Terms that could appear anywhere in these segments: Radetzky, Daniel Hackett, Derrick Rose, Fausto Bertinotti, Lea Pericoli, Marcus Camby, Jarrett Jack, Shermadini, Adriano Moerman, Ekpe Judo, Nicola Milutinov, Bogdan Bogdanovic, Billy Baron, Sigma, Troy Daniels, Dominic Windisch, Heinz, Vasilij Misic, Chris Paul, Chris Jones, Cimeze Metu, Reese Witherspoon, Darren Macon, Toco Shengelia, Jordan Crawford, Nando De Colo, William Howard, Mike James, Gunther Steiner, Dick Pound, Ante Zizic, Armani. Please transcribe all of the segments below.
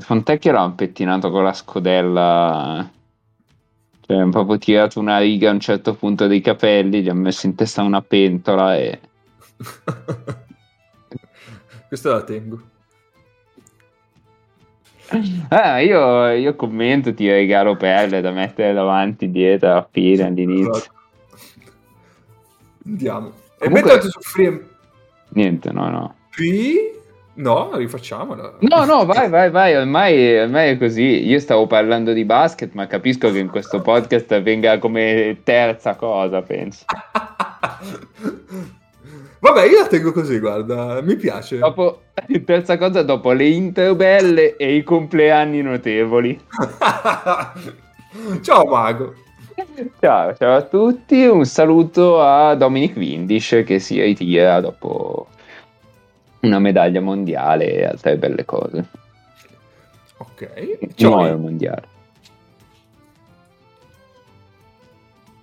Fontecchio era un pettinato con la scodella, cioè un po' tirato una riga a un certo punto dei capelli, gli ha messo in testa una pentola e questa la tengo. Ah, io commento, ti regalo perle da mettere davanti, dietro, alla fine, all'inizio. Esatto. Andiamo. Comunque... E metto su frame. Niente, no. Qui... No, rifacciamola. No, vai, ormai è così. Io stavo parlando di basket, ma capisco che in questo podcast venga come terza cosa, penso. Vabbè, io la tengo così, guarda, mi piace. Dopo, terza cosa, dopo le intro belle e i compleanni notevoli. Ciao Mago. Ciao a tutti, un saluto a Dominic Windisch che si ritira dopo una medaglia mondiale e altre belle cose. Ok. Ciao il mondiale.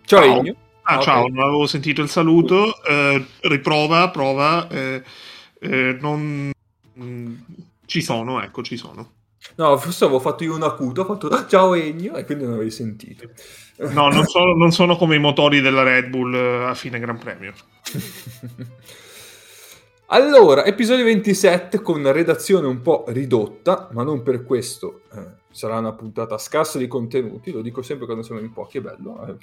Ciao Igno. Ah, okay. Ciao, non avevo sentito il saluto. Prova. Non ci sono, ecco, ci sono. No, forse avevo fatto io un acuto, ho fatto ciao Egno e quindi non avevi sentito. No, non sono come i motori della Red Bull a fine Gran Premio. Allora, episodio 27 con una redazione un po' ridotta, ma non per questo sarà una puntata scarsa di contenuti, lo dico sempre quando siamo in pochi, è bello,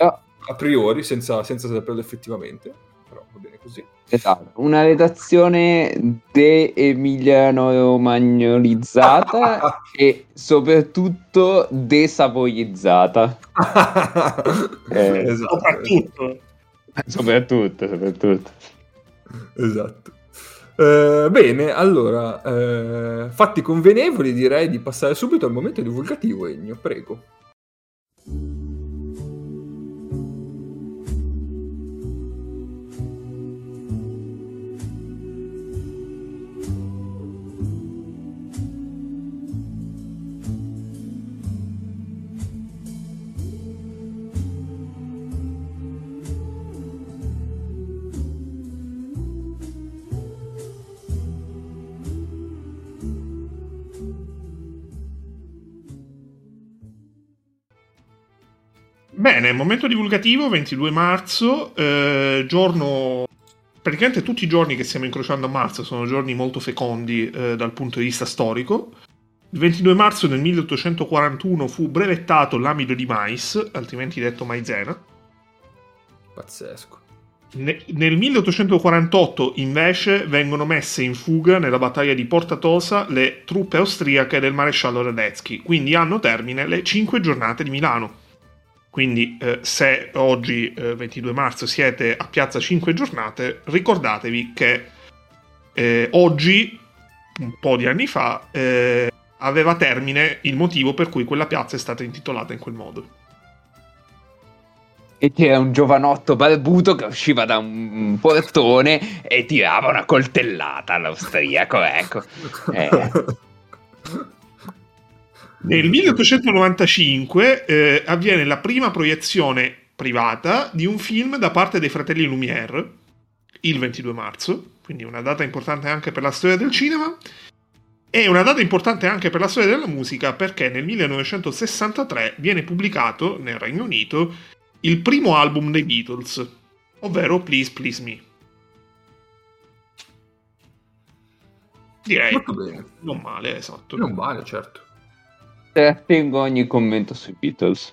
a priori, senza saperlo effettivamente, però va bene così. Esatto, una redazione de-emiliano-romagnolizzata e soprattutto de-savoizzata. Esatto. Soprattutto. Esatto. Bene, allora, fatti convenevoli, direi di passare subito al momento divulgativo, Ennio, prego. Bene, momento divulgativo, 22 marzo, giorno, praticamente tutti i giorni che stiamo incrociando a marzo sono giorni molto fecondi dal punto di vista storico. Il 22 marzo del 1841 fu brevettato l'amido di mais, altrimenti detto maizena. Pazzesco. Nel 1848 invece vengono messe in fuga nella battaglia di Portatosa le truppe austriache del maresciallo Radetzky, quindi hanno termine le 5 giornate di Milano. Quindi se oggi, 22 marzo, siete a Piazza 5 Giornate, ricordatevi che oggi, un po' di anni fa, aveva termine il motivo per cui quella piazza è stata intitolata in quel modo. E c'era un giovanotto barbuto che usciva da un portone e tirava una coltellata all'austriaco, ecco. Nel 1895 avviene la prima proiezione privata di un film da parte dei fratelli Lumière, il 22 marzo, quindi una data importante anche per la storia del cinema, e una data importante anche per la storia della musica, perché nel 1963 viene pubblicato nel Regno Unito il primo album dei Beatles, ovvero Please Please Me. Direi non male, esatto. Non male, certo. Tengo ogni commento sui Beatles.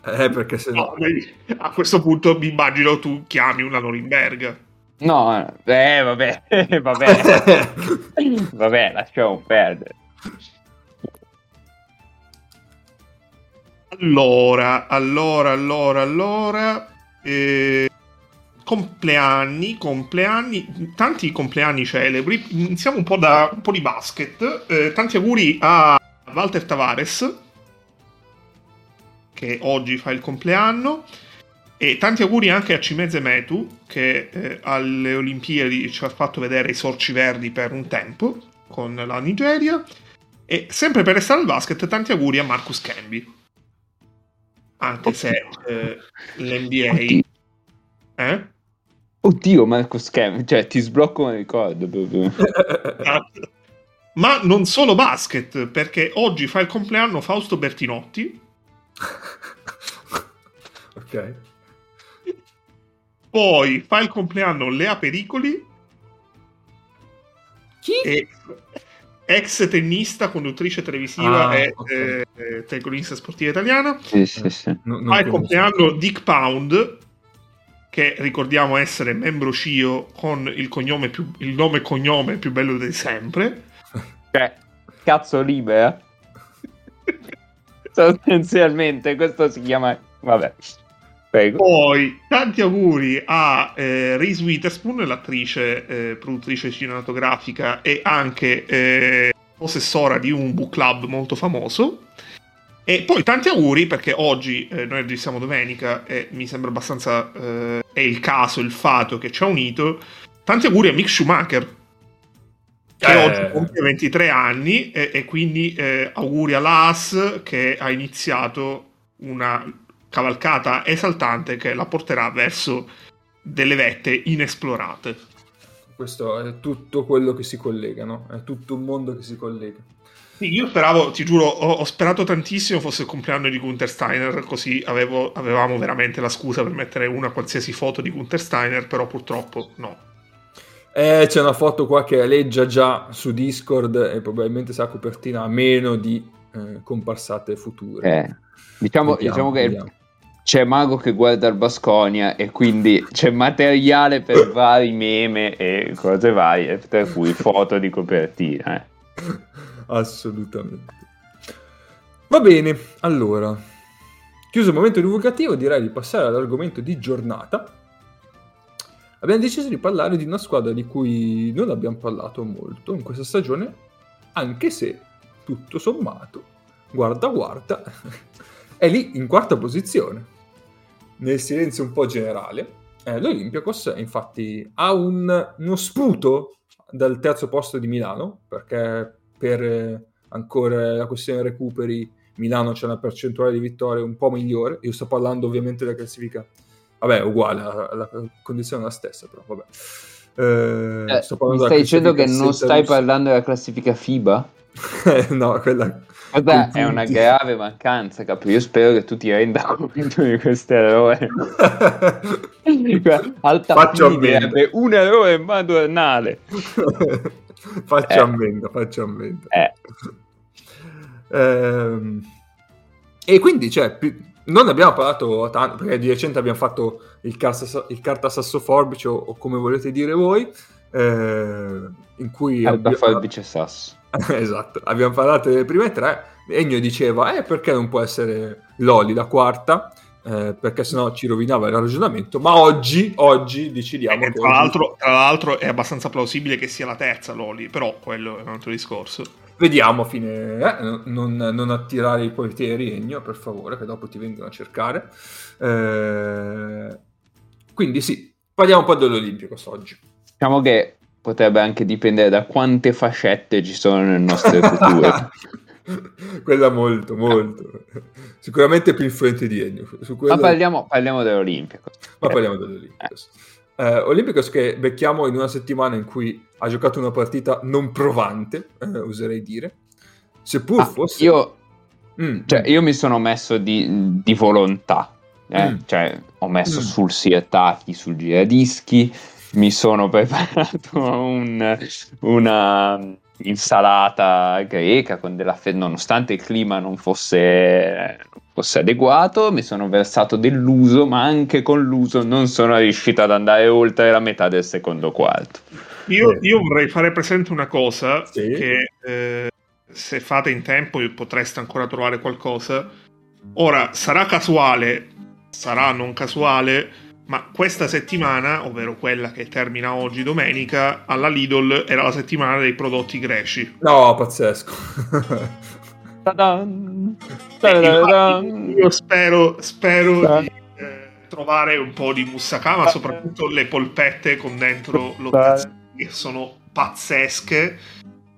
Perché se no... A questo punto mi immagino tu chiami una Norimberga. No, vabbè. Vabbè, lasciamo perdere. Allora... Compleanni, tanti compleanni celebri. Iniziamo un po' da un po' di basket. Tanti auguri a Walter Tavares, che oggi fa il compleanno, e tanti auguri anche a Cimeze Metu, che alle Olimpiadi ci ha fatto vedere i sorci verdi per un tempo con la Nigeria. E sempre per restare al basket, tanti auguri a Marcus Camby, anche se l'NBA Oddio Marcus Camby, cioè ti sblocco un ricordo proprio. Ma non solo basket, perché oggi fa il compleanno Fausto Bertinotti. Ok. Poi fa il compleanno Lea Pericoli. Chi? Ex tennista, conduttrice televisiva e okay. Telecronista sportiva italiana. Sì, sì, sì. Fa il compleanno Dick Pound, che ricordiamo essere membro CIO con il nome e cognome più bello di sempre. Cioè, cazzo libera. Sostanzialmente questo si chiama... Vabbè. Prego. Poi tanti auguri a Reese Witherspoon, l'attrice, produttrice cinematografica e anche possessora di un book club molto famoso. E poi tanti auguri perché oggi noi registriamo domenica e mi sembra abbastanza è il caso, il fato che ci ha unito. Tanti auguri a Mick Schumacher, che oggi compie 23 anni e quindi auguri all'AS, che ha iniziato una cavalcata esaltante che la porterà verso delle vette inesplorate. Questo è tutto quello che si collega, no? È tutto un mondo che si collega. Sì, io speravo, ti giuro, ho sperato tantissimo fosse il compleanno di Gunther Steiner, così avevamo veramente la scusa per mettere una qualsiasi foto di Gunther Steiner, però purtroppo no. C'è una foto qua che aleggia già su Discord e probabilmente sarà copertina a meno di comparsate future. Diciamo che c'è Mago che guarda il Baskonia e quindi c'è materiale per vari meme e cose varie, tra cui foto di copertina. Assolutamente. Va bene, allora, chiuso il momento divulgativo, direi di passare all'argomento di giornata. Abbiamo deciso di parlare di una squadra di cui non abbiamo parlato molto in questa stagione, anche se, tutto sommato, guarda, è lì in quarta posizione, nel silenzio un po' generale. L'Olympiakos, infatti, ha uno sputo dal terzo posto di Milano, perché per ancora la questione recuperi Milano c'è una percentuale di vittorie un po' migliore. Io sto parlando ovviamente della classifica. Vabbè, uguale, la condizione è la stessa, però vabbè. Stai dicendo che non stai parlando della classifica FIBA? No, quella... Vabbè, è una grave mancanza, capo. Io spero che tu ti renda conto di questo errore. Faccio ammenda. Un errore madornale. Faccio ammenda. E quindi, cioè... Non abbiamo parlato tanto, perché di recente abbiamo fatto il cartasassoforbice, o come volete dire voi, in cui... Cartaforbice sasso. Esatto, abbiamo parlato delle prime tre, Ennio diceva, perché non può essere Loli la quarta, perché sennò ci rovinava il ragionamento, ma oggi decidiamo... Che tra l'altro è abbastanza plausibile che sia la terza Loli, però quello è un altro discorso. Vediamo a fine, non attirare i portieri, Ennio, per favore, che dopo ti vengono a cercare. Quindi sì, parliamo un po' dell'Olympiakos oggi. Diciamo che potrebbe anche dipendere da quante fascette ci sono nel nostro futuro. Quella molto, molto. Sicuramente più influente di Ennio. Ma parliamo dell'Olympiakos. Olympiakos che becchiamo in una settimana in cui ha giocato una partita non provante, oserei dire, seppur fosse... Io mi sono messo di volontà, cioè ho messo sul sirtaki, sul giradischi, mi sono preparato una insalata greca con della nonostante il clima non fosse adeguato, mi sono versato dell'uso, ma anche con l'uso non sono riuscito ad andare oltre la metà del secondo quarto. Io vorrei fare presente una cosa, sì, che se fate in tempo potreste ancora trovare qualcosa. Ora, sarà casuale, sarà non casuale, ma questa settimana, ovvero quella che termina oggi domenica, alla Lidl era la settimana dei prodotti greci. No, pazzesco. Ta-dan. Ta-dan. Io spero di trovare un po' di moussaka, ma soprattutto le polpette con dentro lo tzatziki, che sono pazzesche,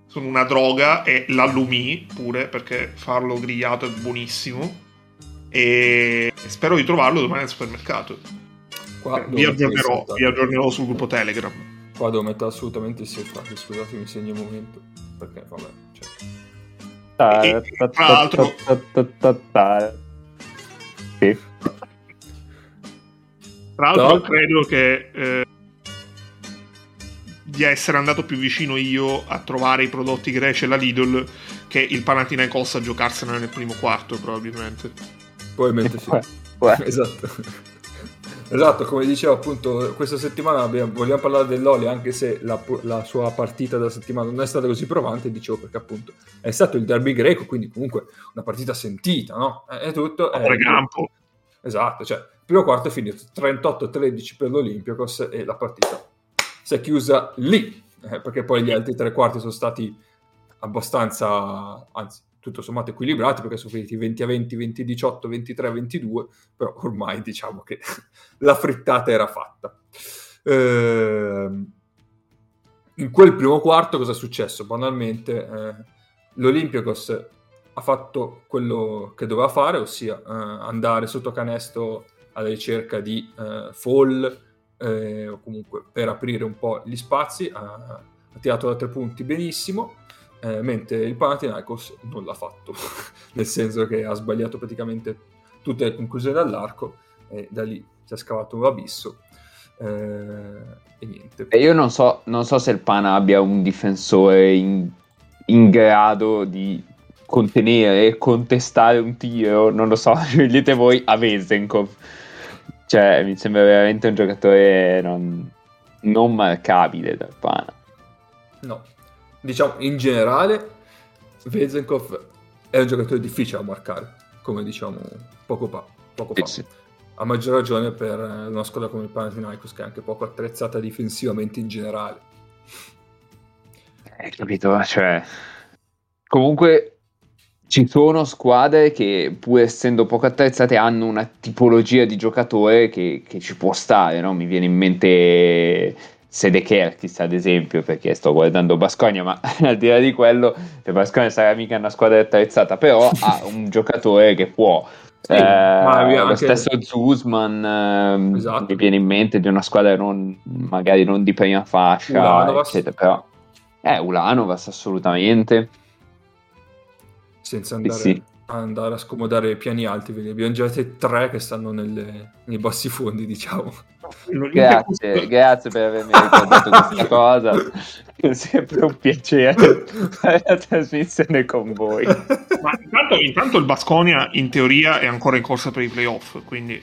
sono una droga, e l'allumi pure, perché farlo grigliato è buonissimo, e spero di trovarlo domani al supermercato. Vi aggiornerò sul gruppo Telegram. Qua devo mettere assolutamente il sirtaki, scusatemi, segno un momento. perché vabbè, cioè. E, tra l'altro sì. Tra l'altro credo che di essere andato più vicino io a trovare i prodotti greci e la Lidl che il Panathinaikos a giocarsene nel primo quarto, probabilmente sì. Esatto, come dicevo appunto, questa settimana vogliamo parlare dell'Oli, anche se la sua partita della settimana non è stata così provante, dicevo, perché appunto è stato il derby greco, quindi comunque una partita sentita, no? È tutto campo. Esatto, cioè il primo quarto è finito 38-13 per l'Olympiakos e la partita si è chiusa lì, perché poi gli altri tre quarti sono stati abbastanza, anzi tutto sommato equilibrati, perché sono finiti 20-20, 20-18, 23-22, però ormai diciamo che la frittata era fatta. In quel primo quarto cosa è successo? Banalmente l'Olympiakos ha fatto quello che doveva fare, ossia andare sotto canestro alla ricerca di Fall, o comunque per aprire un po' gli spazi, ha tirato da tre punti benissimo, mentre il Panathinaikos non l'ha fatto, nel senso che ha sbagliato praticamente tutte le conclusioni dall'arco e da lì si è scavato un abisso e niente. E io non so se il Pana abbia un difensore in grado di contenere e contestare un tiro, non lo so, scegliete voi a Vezenkov. Cioè, mi sembra veramente un giocatore non marcabile dal Pana. No, diciamo in generale Vezenkov è un giocatore difficile da marcare, come diciamo poco fa. Sì. A maggior ragione per una squadra come il Panathinaikos, che è anche poco attrezzata difensivamente in generale. Capito, cioè comunque ci sono squadre che, pur essendo poco attrezzate, hanno una tipologia di giocatore che ci può stare, no? Mi viene in mente Sedekerkis, ad esempio, perché sto guardando Baskonia, ma al di là di quello, Baskonia sarà mica una squadra attrezzata, però ha un giocatore che può. Sì, lo stesso Zuzman, esatto, mi viene in mente, di una squadra magari non di prima fascia, Ulanovas. Eccetera, però Ulanovas assolutamente. Senza andare a scomodare piani alti, perché abbiamo già tre che stanno nei bassi fondi, diciamo. Grazie per avermi ricordato questa cosa. È sempre un piacere fare la trasmissione con voi. Ma intanto il Baskonia in teoria è ancora in corsa per i playoff, quindi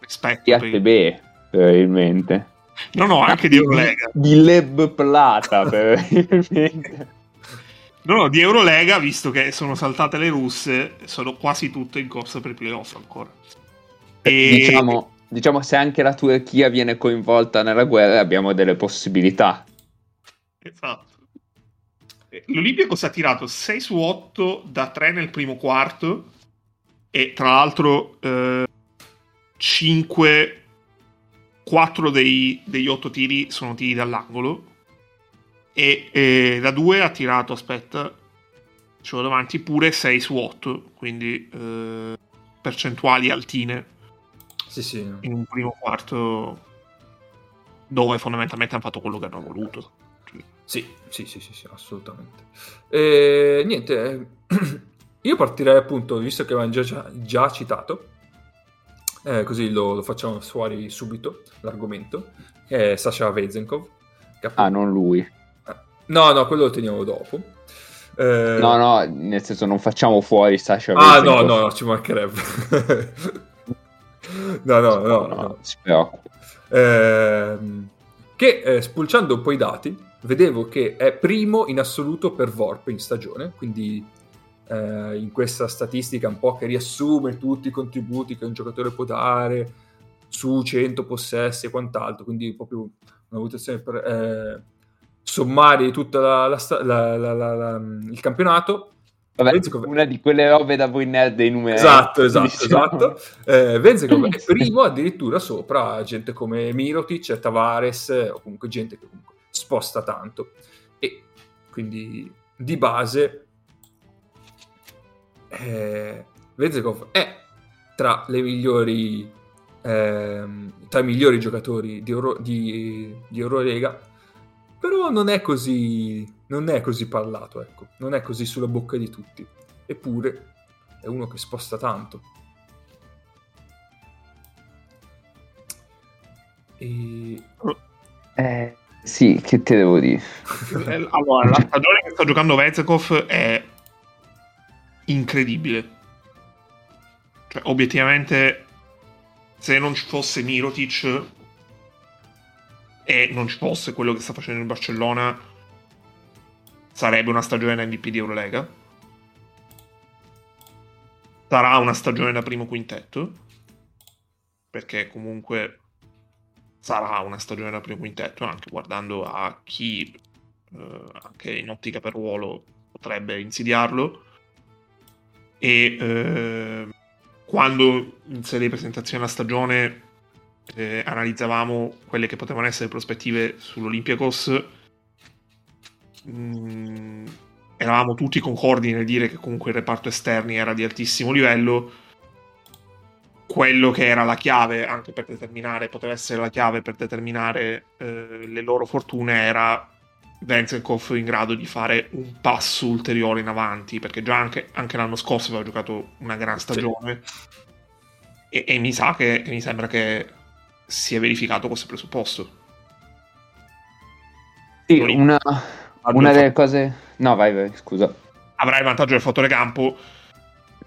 rispetto probabilmente. No, anche di Eurolega. Di Leb Plata, probabilmente. No, di Eurolega, visto che sono saltate le russe, sono quasi tutte in corsa per i playoff ancora. E diciamo se anche la Turchia viene coinvolta nella guerra, abbiamo delle possibilità. Esatto. L'Olympiakos ha tirato 6 su 8 da 3 nel primo quarto, e tra l'altro 4 degli 8 tiri sono tiri dall'angolo. E da 2 ha tirato, ce l'ho davanti, pure 6 su 8, quindi percentuali altine. Sì. In un primo quarto dove fondamentalmente hanno fatto quello che hanno voluto. Sì, assolutamente. E niente, io partirei appunto, visto che avevamo già citato, così lo facciamo fuori subito, l'argomento, che è Sasha Vezenkov. Non lui. No, quello lo teniamo dopo. No, nel senso non facciamo fuori Sasha Vezenkov. No, ci mancherebbe. No. No. Che spulciando un po' i dati, vedevo che è primo in assoluto per VORP in stagione, quindi in questa statistica un po' che riassume tutti i contributi che un giocatore può dare su 100 possessi e quant'altro, quindi proprio una valutazione per... sommare tutto il campionato. Vabbè, una di quelle robe da voi nerd dei numeri. Esatto. Vezenkov è primo addirittura sopra gente come Mirotic, Tavares, o comunque gente che comunque sposta tanto. E quindi di base Vezenkov è tra le migliori tra i migliori giocatori di Eurolega. Però non è così non è così parlato, ecco, non è così sulla bocca di tutti, eppure è uno che sposta tanto. Sì, che te devo dire? Allora, la stagione che sta giocando Vezenkov è incredibile. Cioè, obiettivamente, se non ci fosse Mirotic e non ci fosse quello che sta facendo il Barcellona, sarebbe una stagione da MVP di Eurolega. Sarà una stagione da primo quintetto, perché comunque sarà una stagione da primo quintetto, anche guardando a chi anche in ottica per ruolo potrebbe insidiarlo. E quando in sede di presentazione alla stagione analizzavamo quelle che potevano essere prospettive sull'Olympiakos, eravamo tutti concordi nel dire che comunque il reparto esterni era di altissimo livello. Quello che era la chiave, anche per determinare, poteva essere la chiave per determinare le loro fortune, era Vezenkov in grado di fare un passo ulteriore in avanti, perché già anche l'anno scorso aveva giocato una gran stagione, sì. E mi sa che mi sembra che si è verificato questo presupposto. Sì, una delle cose... No, vai, scusa. Avrà il vantaggio del fattore campo.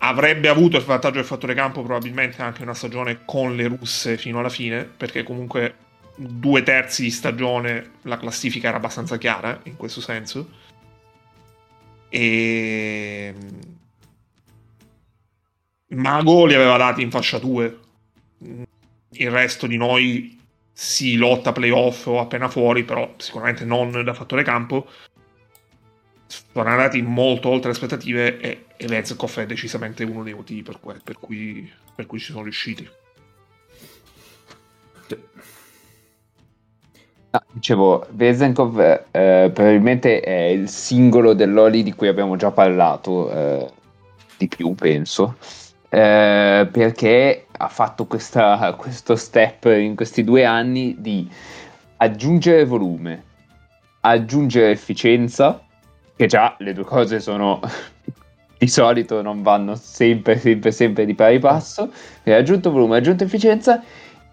Avrebbe avuto il vantaggio del fattore campo probabilmente anche una stagione con le russe fino alla fine, perché comunque 2/3 di stagione la classifica era abbastanza chiara in questo senso. E Mago li aveva dati in fascia 2, il resto di noi si lotta playoff o appena fuori, però sicuramente non da fattore campo. Sono andati molto oltre le aspettative e Vezenkov è decisamente uno dei motivi per cui ci sono riusciti. No, dicevo, Vezenkov probabilmente è il singolo dell'Oli di cui abbiamo già parlato di più, penso, perché ha fatto questo step in questi 2 anni di aggiungere volume, aggiungere efficienza, che già le due cose sono di solito non vanno sempre di pari passo, e ha aggiunto volume, ha aggiunto efficienza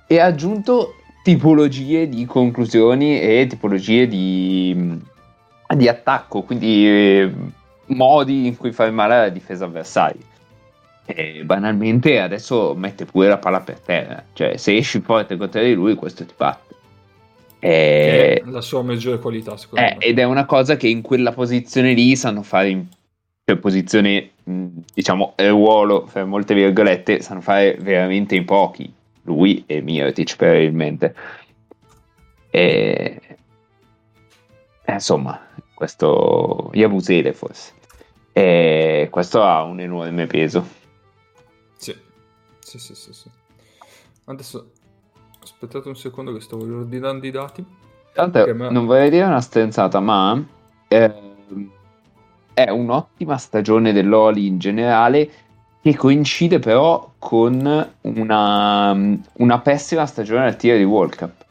e ha aggiunto tipologie di conclusioni e tipologie di attacco, quindi modi in cui fare male alla difesa avversaria. E banalmente adesso mette pure la palla per terra, cioè se esci forte contro di lui questo ti batte. Che è la sua maggiore qualità, secondo me. Ed è una cosa che in quella posizione lì sanno fare, cioè posizione, diciamo, ruolo, fra molte virgolette, sanno fare veramente in pochi. Lui e Mirotic, probabilmente. Insomma, questo Yabusele forse. E questo ha un enorme peso. Sì. Adesso aspettate un secondo che stavo ordinando i dati. Tanto non vorrei dire una stenzata, ma è un'ottima stagione dell'Oli in generale, che coincide però con una pessima stagione al tiro di World Cup,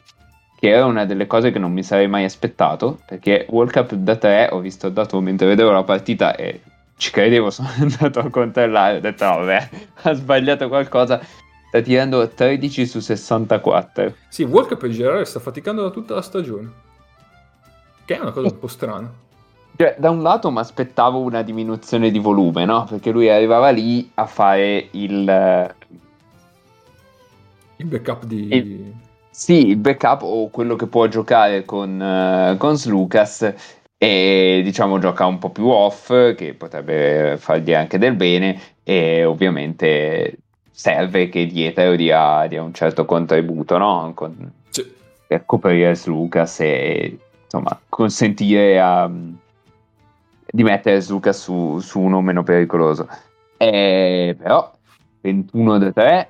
che era una delle cose che non mi sarei mai aspettato, perché World Cup da 3 ho visto il dato mentre vedevo la partita e ci credevo, sono andato a controllare, ho detto vabbè, ha sbagliato qualcosa. Sta tirando 13 su 64. Sì, World Cup in generale sta faticando da tutta la stagione, che è una cosa un po' strana. Cioè, da un lato mi aspettavo una diminuzione di volume, no? Perché lui arrivava lì a fare il backup di... Sì, il backup o quello che può giocare con Slukas, e diciamo gioca un po' più off, che potrebbe fargli anche del bene, e ovviamente serve che dietro dia un certo contributo, no? Sì. Per coprire Slukas e insomma consentire di mettere Slukas su uno meno pericoloso. Però 21 da 3,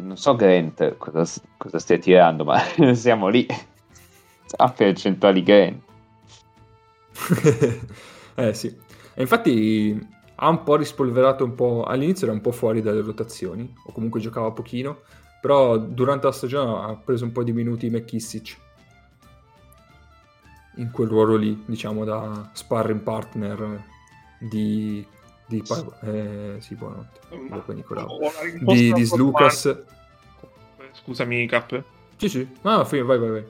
non so Grant cosa stia tirando, ma siamo lì a percentuali Grant. Sì, e infatti ha un po' rispolverato, un po' all'inizio era un po' fuori dalle rotazioni, o comunque giocava pochino, però durante la stagione ha preso un po' di minuti McKissic, in quel ruolo lì, diciamo, da sparring partner di sì, buonanotte. Di Slukas. Scusami, Cap. Sì, sì. Ah, vai.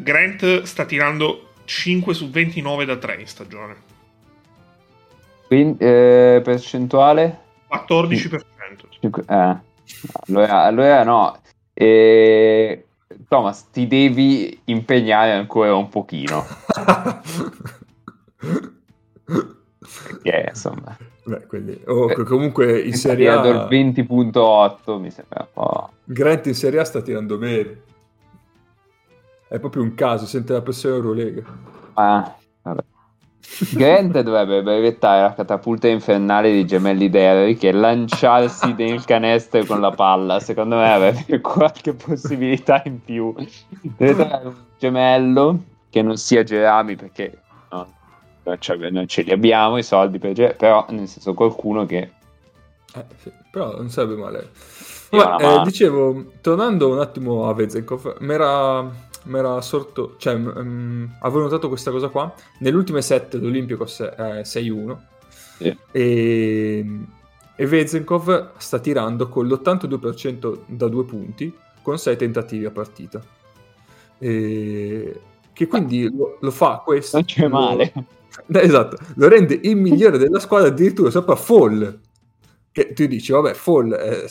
Grant sta tirando 5 su 29 da 3 in stagione. Quindi, percentuale? 14%. Allora no. Thomas, ti devi impegnare ancora un pochino. Perché, insomma... Beh, quindi, comunque in Serie A... 20.8 mi sembra un po'... Grant in Serie A sta tirando bene. È proprio un caso, sente la pressione Eurolega. Ah, vabbè. Grant dovrebbe brevettare la catapulta infernale dei gemelli Derrick e lanciarsi nel canestro con la palla. Secondo me avrebbe qualche possibilità in più. Deve trovare un gemello che non sia Jerami, perché no, non ce li abbiamo i soldi per però nel senso qualcuno che sì, però non sarebbe male. Vabbè, dicevo, tornando un attimo a Vezenkov, m'era sorto, cioè avevo notato questa cosa qua nell'ultime set l'Olympiakos 6-1 sì. E Vezenkov sta tirando con l'82% da 2 punti con 6 tentativi a partita, che quindi lo fa questo, non c'è male, esatto, lo rende il migliore della squadra, addirittura sopra Fall, che tu dici vabbè, Fall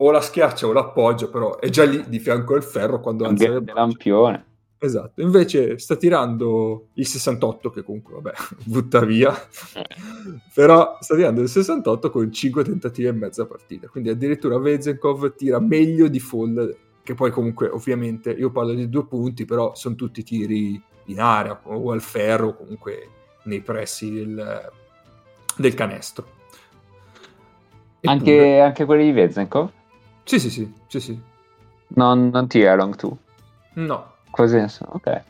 o la schiaccia o l'appoggio, però è già lì di fianco al ferro quando anzi il lampione, esatto, invece sta tirando il 68, che comunque vabbè butta via però sta tirando il 68 con 5 tentativi e mezza partita, quindi addirittura Vezenkov tira meglio di Fall, che poi comunque ovviamente io parlo di 2 punti, però sono tutti tiri in area o al ferro, comunque nei pressi del canestro. Anche quelli di Vezenkov? Sì. Non tira long two? No. Così, ok.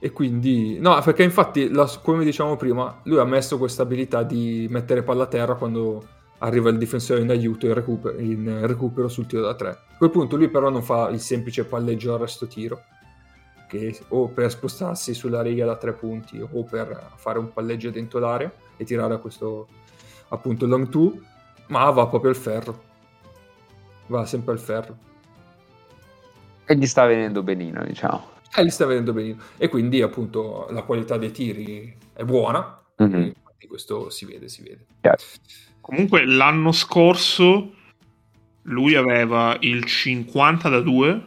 E quindi... No, perché infatti, come dicevamo prima, lui ha messo questa abilità di mettere palla a terra quando... arriva il difensore in aiuto e recupero sul tiro da 3. A quel punto lui però non fa il semplice palleggio al resto tiro, che o per spostarsi sulla riga da 3 punti o per fare un palleggio dentro l'area e tirare a questo appunto long two, ma va proprio al ferro, va sempre al ferro e gli sta venendo benino, diciamo, e quindi appunto la qualità dei tiri è buona, mm-hmm. E questo si vede. Yeah. Comunque l'anno scorso lui aveva il 50 da 2,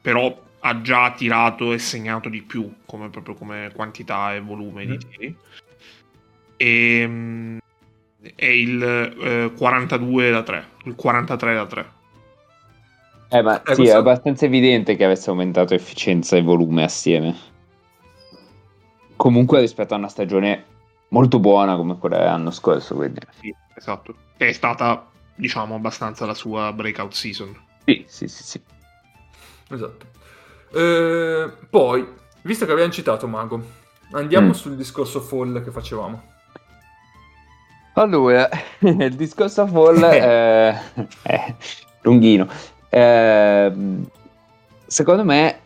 però ha già tirato e segnato di più, come proprio come quantità e volume di tiri, e il 42 da 3, il 43 da 3. Ma sì, questo... è abbastanza evidente che avesse aumentato efficienza e volume assieme. Comunque rispetto a una stagione molto buona come quella dell'anno scorso, quindi. Sì, esatto. È stata, diciamo, abbastanza la sua breakout season. Sì. Esatto. Poi, visto che abbiamo citato Mago, andiamo sul discorso Fall che facevamo. Allora, il discorso Fall è lunghino. Secondo me...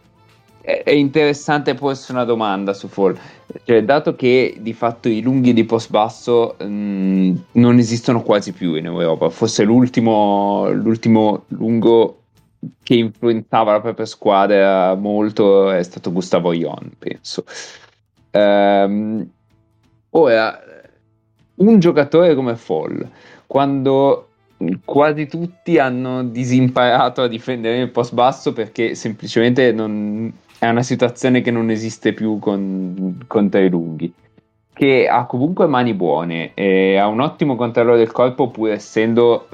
è interessante porsi una domanda su Fall, cioè, dato che di fatto i lunghi di post basso non esistono quasi più in Europa, forse l'ultimo lungo che influenzava la propria squadra molto è stato Gustavo Ion, penso. Ora, un giocatore come Fall, quando quasi tutti hanno disimparato a difendere il post basso perché semplicemente non... è una situazione che non esiste più con tre lunghi, che ha comunque mani buone, e ha un ottimo controllo del corpo pur essendo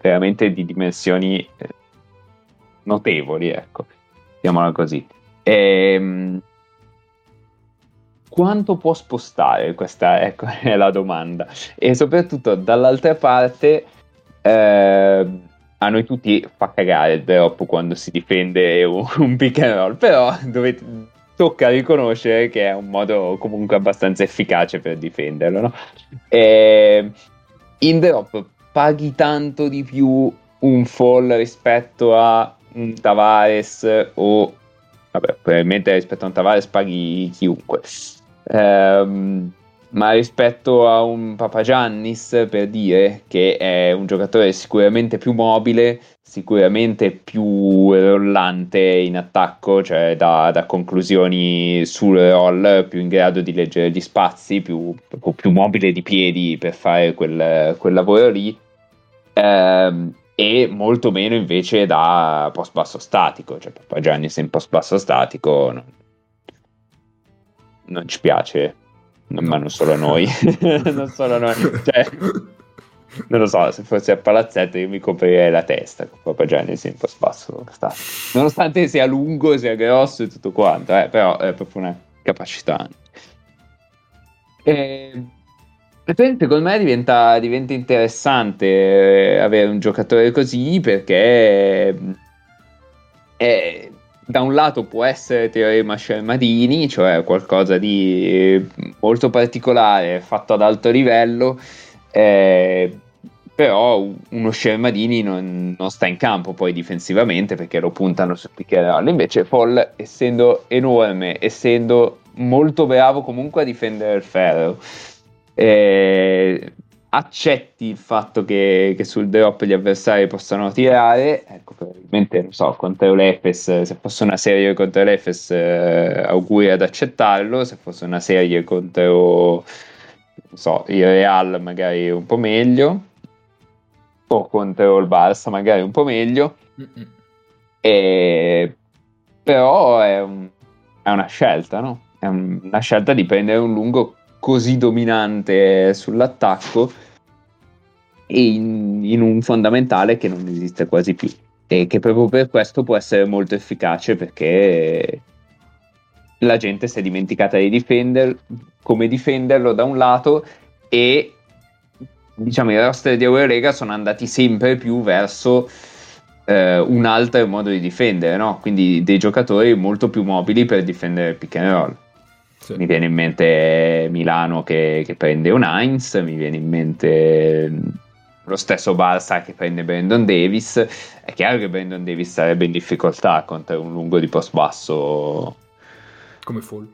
veramente di dimensioni notevoli, ecco, diciamola così. Quanto può spostare? Questa, ecco, è la domanda. E soprattutto dall'altra parte... a noi tutti fa cagare troppo quando si difende un pick and roll, però tocca riconoscere che è un modo comunque abbastanza efficace per difenderlo, no? In drop paghi tanto di più un Fall rispetto a un Tavares o vabbè, probabilmente rispetto a un Tavares paghi chiunque, ma rispetto a un Papa Giannis, per dire, che è un giocatore sicuramente più mobile, sicuramente più rollante in attacco, cioè da conclusioni sul roll, più in grado di leggere gli spazi, più mobile di piedi per fare quel lavoro lì, e molto meno invece da post basso statico, cioè Papa Giannis in post basso statico non ci piace. No. Ma non solo a noi, non solo a noi, cioè, non lo so, se fosse a Palazzetto io mi coprirei la testa con Papa Giannis in post basso statico, nonostante sia lungo, sia grosso e tutto quanto, però è proprio una capacità. Secondo me diventa interessante avere un giocatore così, perché da un lato può essere teorema Shermadini, cioè qualcosa di molto particolare fatto ad alto livello, però uno Shermadini non sta in campo poi difensivamente perché lo puntano sul pick and roll. Invece Fall, essendo enorme, essendo molto bravo comunque a difendere il ferro, accetti il fatto che sul drop gli avversari possano tirare, ecco, probabilmente, non so, contro l'Efes, se fosse una serie contro l'Efes, auguri ad accettarlo, se fosse una serie contro, non so, il Real magari un po' meglio, o contro il Barça magari un po' meglio, però è una scelta, no? È una scelta di prendere un lungo così dominante sull'attacco e in un fondamentale che non esiste quasi più, e che proprio per questo può essere molto efficace, perché la gente si è dimenticata di difenderlo da un lato, e diciamo i roster di Eurolega sono andati sempre più verso un altro modo di difendere, no? Quindi dei giocatori molto più mobili per difendere il pick and roll. Sì. Mi viene in mente Milano che prende un Heinz, mi viene in mente lo stesso Barça che prende Brandon Davis. È chiaro che Brandon Davis sarebbe in difficoltà contro un lungo di post basso come Fall.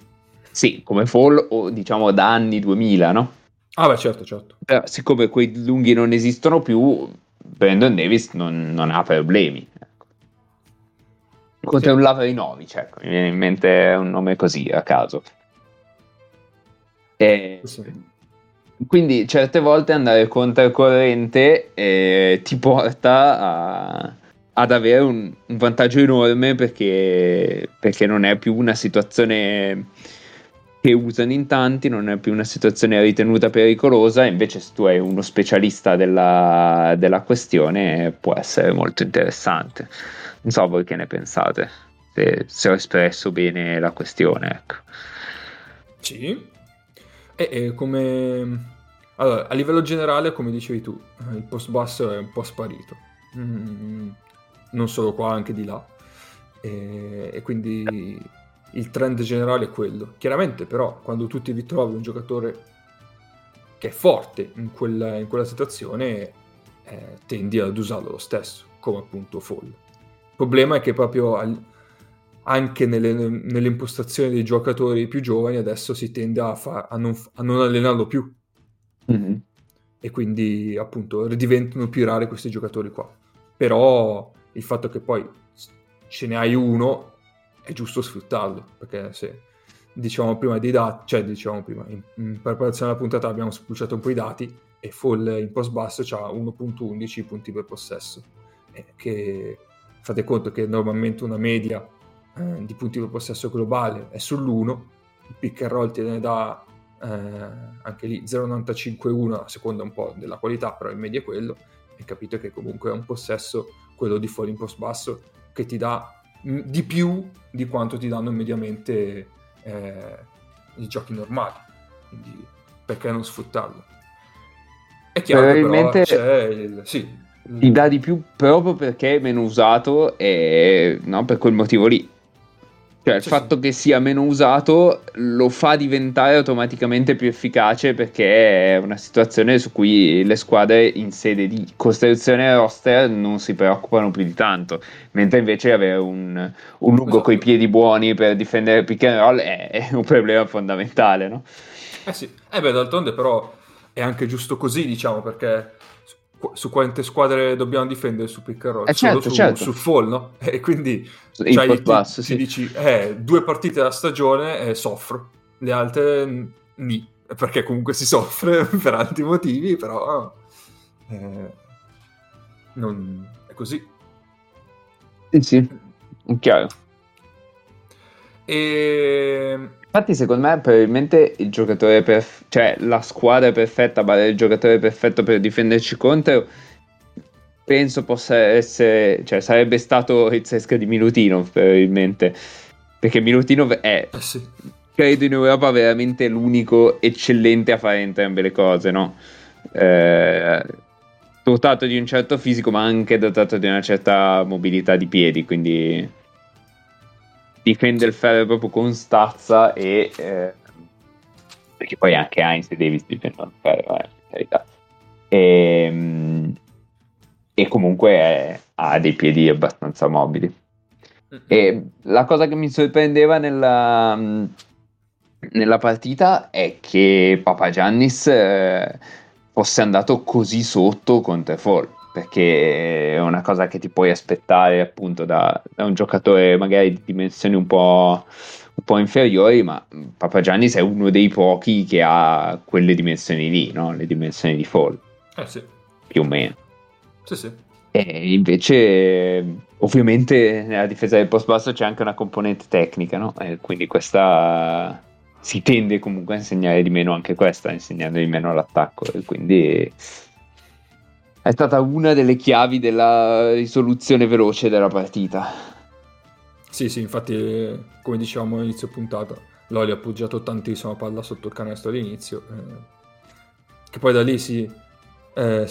Sì, come Fall, o diciamo da anni 2000, no? Ah beh, certo. Però, siccome quei lunghi non esistono più, Brandon Davis non ha problemi. Contro un Lavrinovic, ecco, mi viene in mente un nome così a caso. Quindi certe volte andare controcorrente ti porta ad avere un vantaggio enorme, perché non è più una situazione che usano in tanti, non è più una situazione ritenuta pericolosa. Invece se tu hai uno specialista della questione, può essere molto interessante. Non so voi che ne pensate, se ho espresso bene la questione, ecco. Sì. Come allora, a livello generale, come dicevi tu, il post basso è un po' sparito, non solo qua, anche di là, e quindi il trend generale è quello. Chiaramente però quando tu ti ritrovi un giocatore che è forte in quella situazione, tendi ad usarlo lo stesso, come appunto Fall. Il problema è che proprio anche nelle impostazioni dei giocatori più giovani adesso si tende a non allenarlo più, e quindi appunto diventano più rari questi giocatori qua. Però il fatto che poi ce ne hai uno è giusto sfruttarlo, perché se diciamo prima dei dati, cioè diciamo prima in preparazione alla puntata abbiamo spulciato un po' i dati, e Fall in post basso c'ha 1.11 punti per possesso, che fate conto che normalmente una media di punti per possesso globale è sull'1, il pick and roll te ne dà anche lì 0.95-1, a seconda un po' della qualità, però in media è quello. Hai capito che comunque è un possesso, quello di Fall in post basso, che ti dà di più di quanto ti danno mediamente i giochi normali, quindi perché non sfruttarlo? È chiaro, probabilmente, però c'è sì, ti dà di più proprio perché è meno usato, e no, per quel motivo lì. Cioè, il fatto che sia meno usato lo fa diventare automaticamente più efficace, perché è una situazione su cui le squadre in sede di costruzione roster non si preoccupano più di tanto, mentre invece avere un lungo coi piedi buoni per difendere il pick and roll è un problema fondamentale, no? D'altronde però è anche giusto così, diciamo, perché su quante squadre dobbiamo difendere su pick and roll? Su Fall, no? E quindi ti dici due partite alla stagione e soffro, le altre ni, perché comunque si soffre per altri motivi, però non è così. Sì, chiaro. Infatti secondo me probabilmente il giocatore la squadra perfetta, il giocatore perfetto per difenderci contro, penso possa essere, sarebbe stato il Sesca di Milutinov probabilmente, perché Milutinov è, credo in Europa, veramente l'unico eccellente a fare entrambe le cose, no? Dotato di un certo fisico, ma anche dotato di una certa mobilità di piedi, quindi difende il ferro proprio con stazza, e perché poi anche Heinz e Davis difendono il ferro, in carità, e comunque ha dei piedi abbastanza mobili. E la cosa che mi sorprendeva nella partita è che Papa Giannis fosse andato così sotto contro Fall, perché è una cosa che ti puoi aspettare appunto da un giocatore magari di dimensioni un po' inferiori, ma Papa Giannis è uno dei pochi che ha quelle dimensioni lì, no? Le dimensioni di Fall. Più o meno. Sì. E invece ovviamente nella difesa del post basso c'è anche una componente tecnica, no? E quindi questa si tende comunque a insegnare di meno, anche questa, insegnando di meno l'attacco, e quindi è stata una delle chiavi della risoluzione veloce della partita. Sì, infatti, come dicevamo all'inizio puntata, Loli ha appoggiato tantissimo la palla sotto il canestro all'inizio, che poi da lì si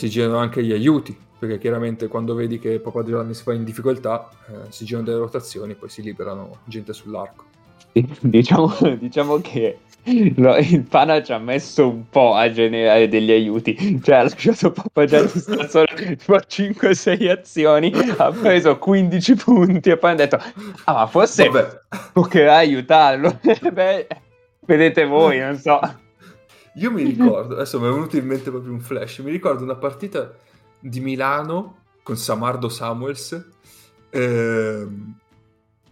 girano anche gli aiuti, perché chiaramente quando vedi che Papa Giannis si fa in difficoltà, si girano delle rotazioni, poi si liberano gente sull'arco. Diciamo che il Pana ci ha messo un po' a generare degli aiuti, ha lasciato Papa Giannis da solo, tipo 5-6 azioni, ha preso 15 punti e poi ha detto ma forse toccherà aiutarlo. Vedete voi, non so. Io mi ricordo, adesso mi è venuto in mente proprio un flash, mi ricordo una partita di Milano con Samardo Samuels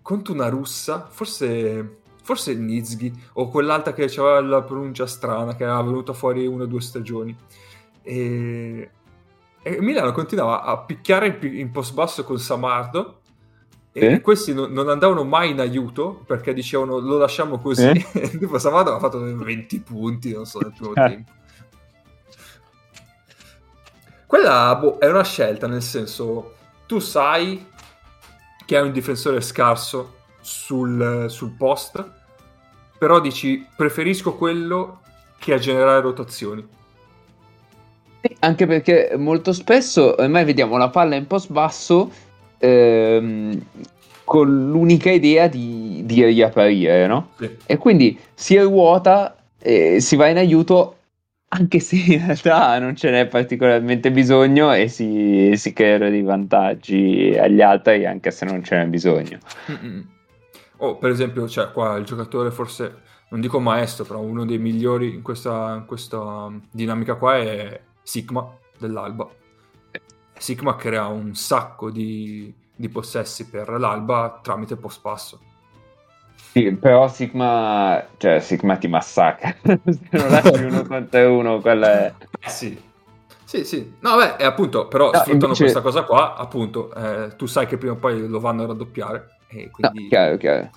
contro una russa, forse Nizghi o quell'altra che aveva la pronuncia strana, che era venuta fuori 1 o 2 stagioni, e Milano continuava a picchiare in post basso con Samardo, e questi non andavano mai in aiuto, perché dicevano lo lasciamo così, e dopo Samardo aveva fatto 20 punti, non so, nel primo tempo. Quella è una scelta, nel senso, tu sai che è un difensore scarso sul post, però dici preferisco quello che a generare rotazioni, anche perché molto spesso ormai vediamo la palla in post basso con l'unica idea di riapparire, no? E quindi si ruota e si va in aiuto, anche se in realtà non ce n'è particolarmente bisogno, e si creano dei vantaggi agli altri anche se non ce n'è bisogno. Per esempio, qua il giocatore, forse non dico maestro, però uno dei migliori in questa dinamica qua è Sigma dell'Alba. Sigma crea un sacco di possessi per l'Alba tramite post passo. Sì, però Sigma ti massacra. Se non lasci 1 contro 1, quella è. Sì. No, beh, è appunto, però no, sfruttano invece questa cosa qua, appunto, tu sai che prima o poi lo vanno a raddoppiare, e quindi no, chiaro.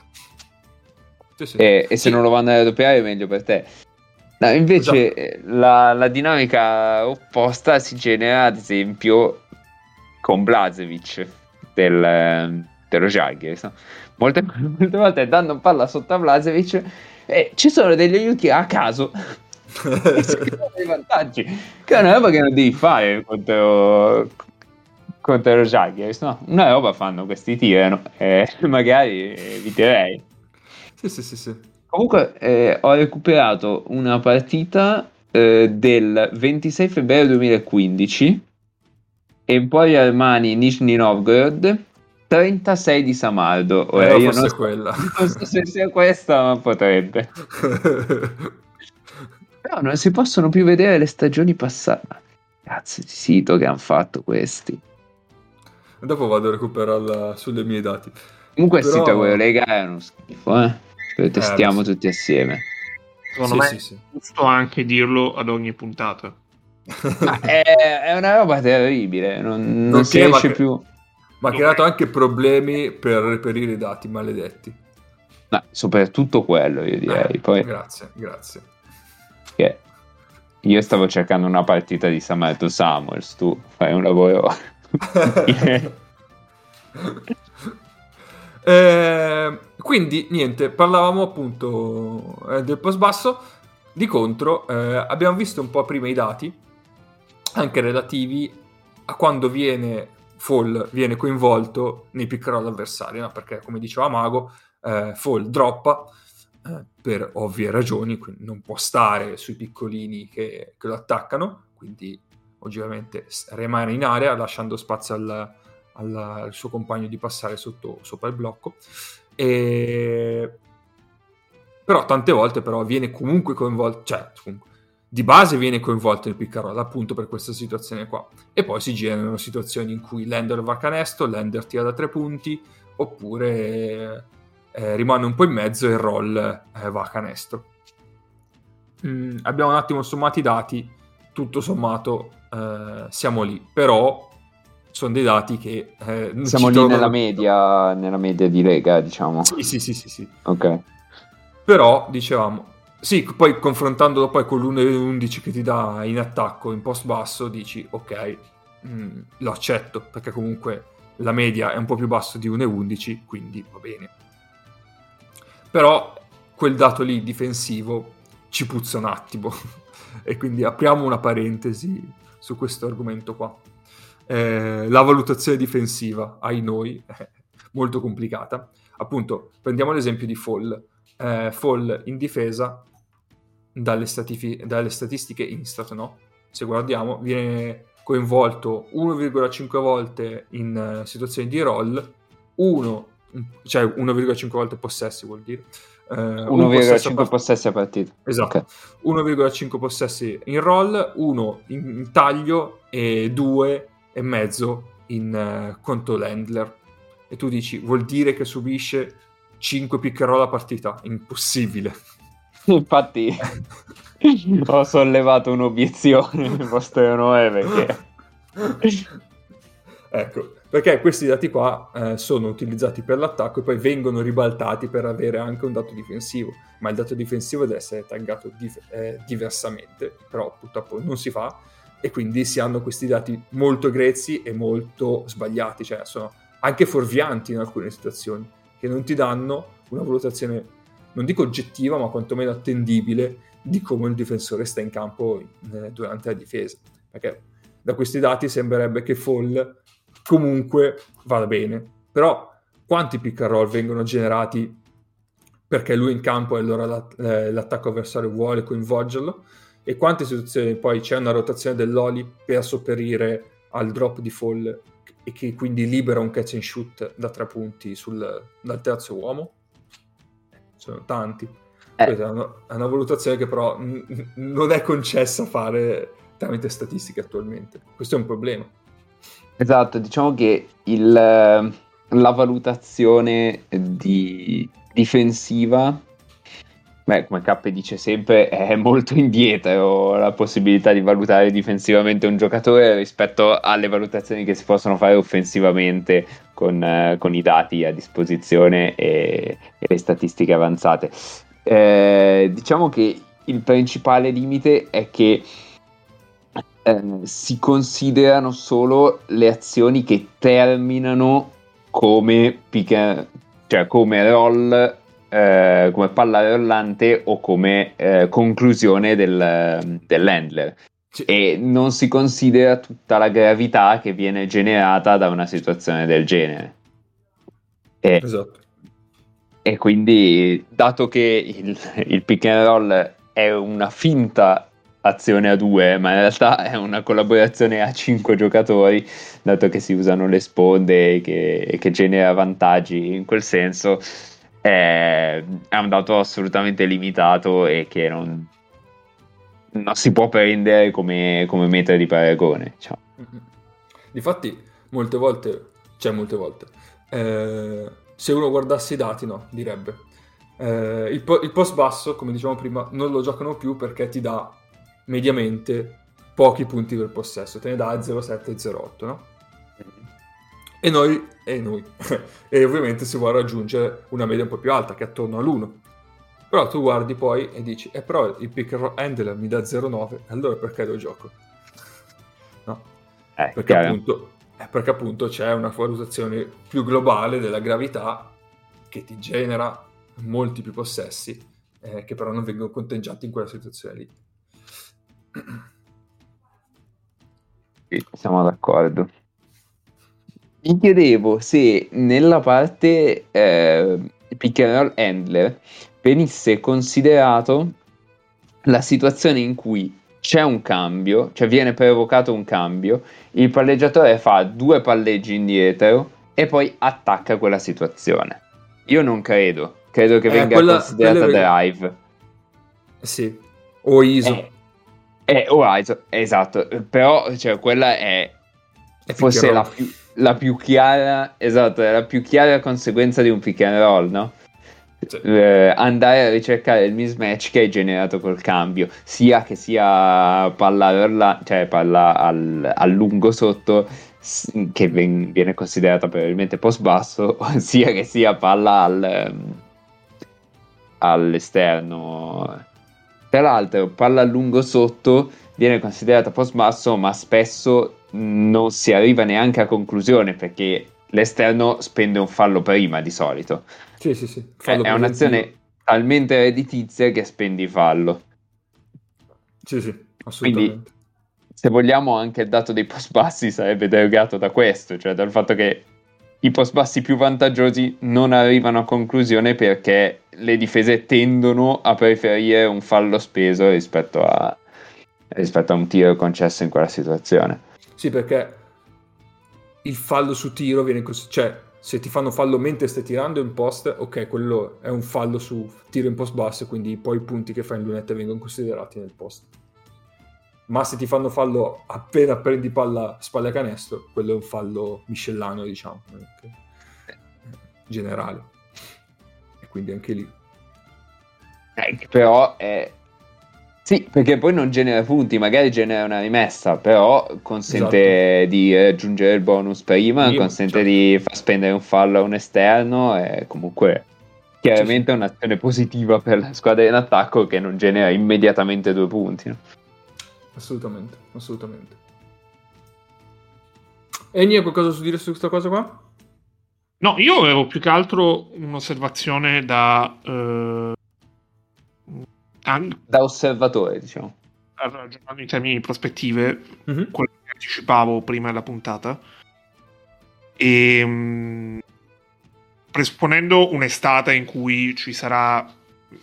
Sì. E se non lo vanno a raddoppiare è meglio per te. No, invece la dinamica opposta si genera, ad esempio, con Blažević dello Žalgiris, no? Molte volte dando palla sotto a Blažević e ci sono degli aiuti a caso e si creano dei vantaggi, che è una roba che non devi fare contro Žalgiris, no? Una roba fanno questi tirano, magari eviterei. Sì. Comunque ho recuperato una partita del 26 febbraio 2015, Emporia Armani Nizhny Novgorod, 36 di Samardo. Ora, io non so, quella. Non so se sia questa, ma potrebbe. Però non si possono più vedere le stagioni passate. Cazzo di sito che hanno fatto questi. Dopo vado a recuperarla sulle mie dati. Comunque però... il sito quello dei gare è uno schifo, eh? Lo testiamo tutti assieme. Secondo me è giusto anche dirlo ad ogni puntata. Ma è una roba terribile, non si esce più. Ma ha creato anche problemi per reperire i dati maledetti. Ma soprattutto quello, io direi. Poi... Grazie. Yeah. Io stavo cercando una partita di Samardo Samuels, tu fai un lavoro. Quindi niente, parlavamo appunto del post basso. Di contro abbiamo visto un po' prima i dati anche relativi a quando Fall viene coinvolto nei pick roll avversari, no? Perché come diceva Mago, Fall droppa per ovvie ragioni, quindi non può stare sui piccolini che lo attaccano, quindi oggettivamente rimane in area lasciando spazio al suo compagno di passare sopra il blocco. E... però tante volte però viene comunque coinvolto, cioè comunque, di base viene coinvolto il pick and roll appunto per questa situazione qua, e poi si generano situazioni in cui Lander va a canestro, Lander tira da 3 punti, oppure rimane un po' in mezzo e il roll va a canestro. Abbiamo un attimo sommato i dati, tutto sommato siamo lì, però sono dei dati che siamo lì nella media di Lega, diciamo. Sì. Ok. Però dicevamo, sì, poi confrontandolo poi con l'1-11 che ti dà in attacco in post basso, dici ok, lo accetto, perché comunque la media è un po' più basso di 1-11, quindi va bene. Però quel dato lì difensivo ci puzza un attimo e quindi apriamo una parentesi su questo argomento qua. La valutazione difensiva ai noi è molto complicata. Appunto, prendiamo l'esempio di Fall. Fall in difesa dalle statistiche Instat, no? Se guardiamo, viene coinvolto 1,5 volte in situazioni di roll, 1,5 volte possessi, vuol dire 1,5 possessi a partita, esatto, okay. 1,5 possessi in roll, 1 in taglio e 2,5 in conto l'handler. E tu dici, vuol dire che subisce 5 pick and roll a partita? Impossibile. Infatti ho sollevato un'obiezione nel vostro onore, perché ecco, perché questi dati qua sono utilizzati per l'attacco e poi vengono ribaltati per avere anche un dato difensivo, ma il dato difensivo deve essere taggato diversamente, però purtroppo non si fa, e quindi si hanno questi dati molto grezzi e molto sbagliati, cioè sono anche fuorvianti in alcune situazioni, che non ti danno una valutazione, non dico oggettiva, ma quantomeno attendibile di come il difensore sta in campo durante la difesa, perché da questi dati sembrerebbe che Fall comunque vada bene, però quanti pick and roll vengono generati perché lui è in campo e allora l'attacco avversario vuole coinvolgerlo, e quante situazioni poi c'è una rotazione dell'Oli per sopperire al drop di Fall e che quindi libera un catch and shoot da 3 punti dal terzo uomo. Sono tanti. Questa è una valutazione che però non è concessa fare tramite statistiche attualmente. Questo è un problema. Esatto, diciamo che la valutazione di difensiva, beh, come K dice sempre, è molto indietro la possibilità di valutare difensivamente un giocatore rispetto alle valutazioni che si possono fare offensivamente con i dati a disposizione e le statistiche avanzate. Diciamo che il principale limite è che si considerano solo le azioni che terminano come cioè come roll, come palla rollante o come conclusione dell'handler, sì. E non si considera tutta la gravità che viene generata da una situazione del genere. Esatto. E quindi, dato che il pick and roll è una finta azione a due, ma in realtà è una collaborazione a cinque giocatori, dato che si usano le sponde che genera vantaggi in quel senso, è un dato assolutamente limitato e che non si può prendere come meta di paragone, diciamo. Difatti molte volte se uno guardasse i dati, no, direbbe il post basso, come dicevamo prima, non lo giocano più perché ti dà mediamente pochi punti per possesso, te ne dà 0,7 e 0,8, no? E noi e ovviamente si vuole raggiungere una media un po' più alta, che è attorno all'1. Però tu guardi poi e dici però il pick and handler mi dà 0,9, allora perché lo gioco? No? Perché appunto c'è una valutazione più globale della gravità che ti genera molti più possessi, che però non vengono conteggiati in quella situazione lì. Sì, siamo d'accordo. Mi chiedevo se nella parte pick and roll handler venisse considerato la situazione in cui c'è un cambio, cioè viene provocato un cambio, il palleggiatore fa due palleggi indietro e poi attacca quella situazione. Io non credo che venga considerata drive. Sì, o ISO. Esatto, però cioè, quella è forse la più chiara conseguenza di un pick and roll, no? Sì. Andare a ricercare il mismatch che hai generato col cambio, sia che sia palla al lungo sotto, che viene considerata probabilmente post basso, sia che sia palla all'esterno. Tra l'altro, palla lungo sotto viene considerata post basso, ma spesso non si arriva neanche a conclusione perché l'esterno spende un fallo prima di solito. Sì. È un'azione talmente redditizia che spendi fallo. Sì, assolutamente. Quindi, se vogliamo, anche il dato dei post bassi sarebbe derivato da questo, cioè dal fatto che i post bassi più vantaggiosi non arrivano a conclusione perché le difese tendono a preferire un fallo speso rispetto a un tiro concesso in quella situazione. Sì, perché il fallo su tiro viene così, cioè se ti fanno fallo mentre stai tirando in post, ok, quello è un fallo su tiro in post basso, quindi poi i punti che fai in lunetta vengono considerati nel post. Ma se ti fanno fallo appena prendi palla spalle a canestro, quello è un fallo miscellaneo, diciamo, generale. Quindi anche lì. Però sì, perché poi non genera punti, magari genera una rimessa, però consente, esatto, di raggiungere il bonus prima, consente, certo, di far spendere un fallo a un esterno, e comunque chiaramente è un'azione positiva per la squadra in attacco che non genera immediatamente due punti, no? Assolutamente. E Nia, qualcosa su dire su questa cosa qua? No, io avevo più che altro un'osservazione da osservatore, diciamo. Ragionando in termini di prospettive, quello che anticipavo prima della puntata, e presupponendo un'estate in cui ci sarà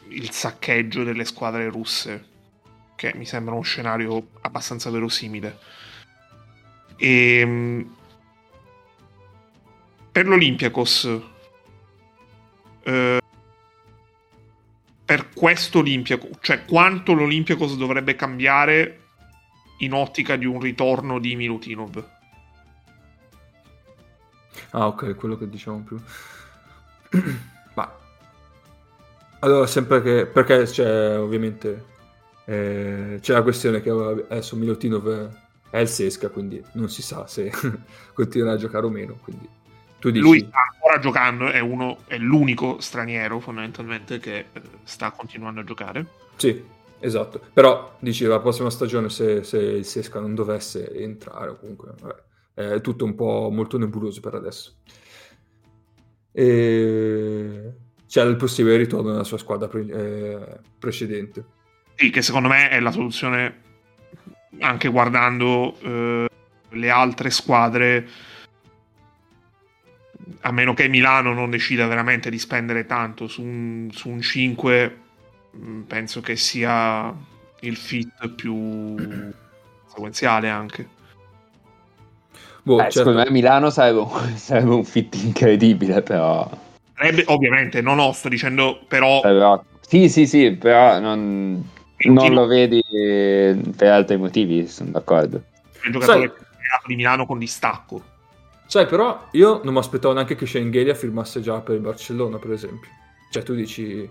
il saccheggio delle squadre russe, che mi sembra uno scenario abbastanza verosimile, e per l'Olympiakos, per questo Olympiakos, cioè quanto l'Olympiakos dovrebbe cambiare in ottica di un ritorno di Milutinov? Ah, ok, quello che diciamo più. Ma allora, sempre che, perché c'è ovviamente c'è la questione che adesso Milutinov è il Sesca, quindi non si sa se continuerà a giocare o meno, quindi tu dici... Lui sta ancora giocando, è l'unico straniero fondamentalmente che sta continuando a giocare. Sì, esatto. Però dici la prossima stagione, se il Sesca non dovesse entrare, comunque vabbè, è tutto un po' molto nebuloso per adesso. E c'è il possibile ritorno nella sua squadra precedente. Sì, che secondo me è la soluzione, anche guardando le altre squadre a meno che Milano non decida veramente di spendere tanto su un 5, penso che sia il fit più sequenziale anche. Certo. Secondo me Milano sarebbe un fit incredibile, però ovviamente non sto dicendo però sì però non lo vedi per altri motivi, sono d'accordo. È un giocatore di Milano con distacco. Però io non mi aspettavo neanche che Shengelia firmasse già per il Barcellona, per esempio. Tu dici,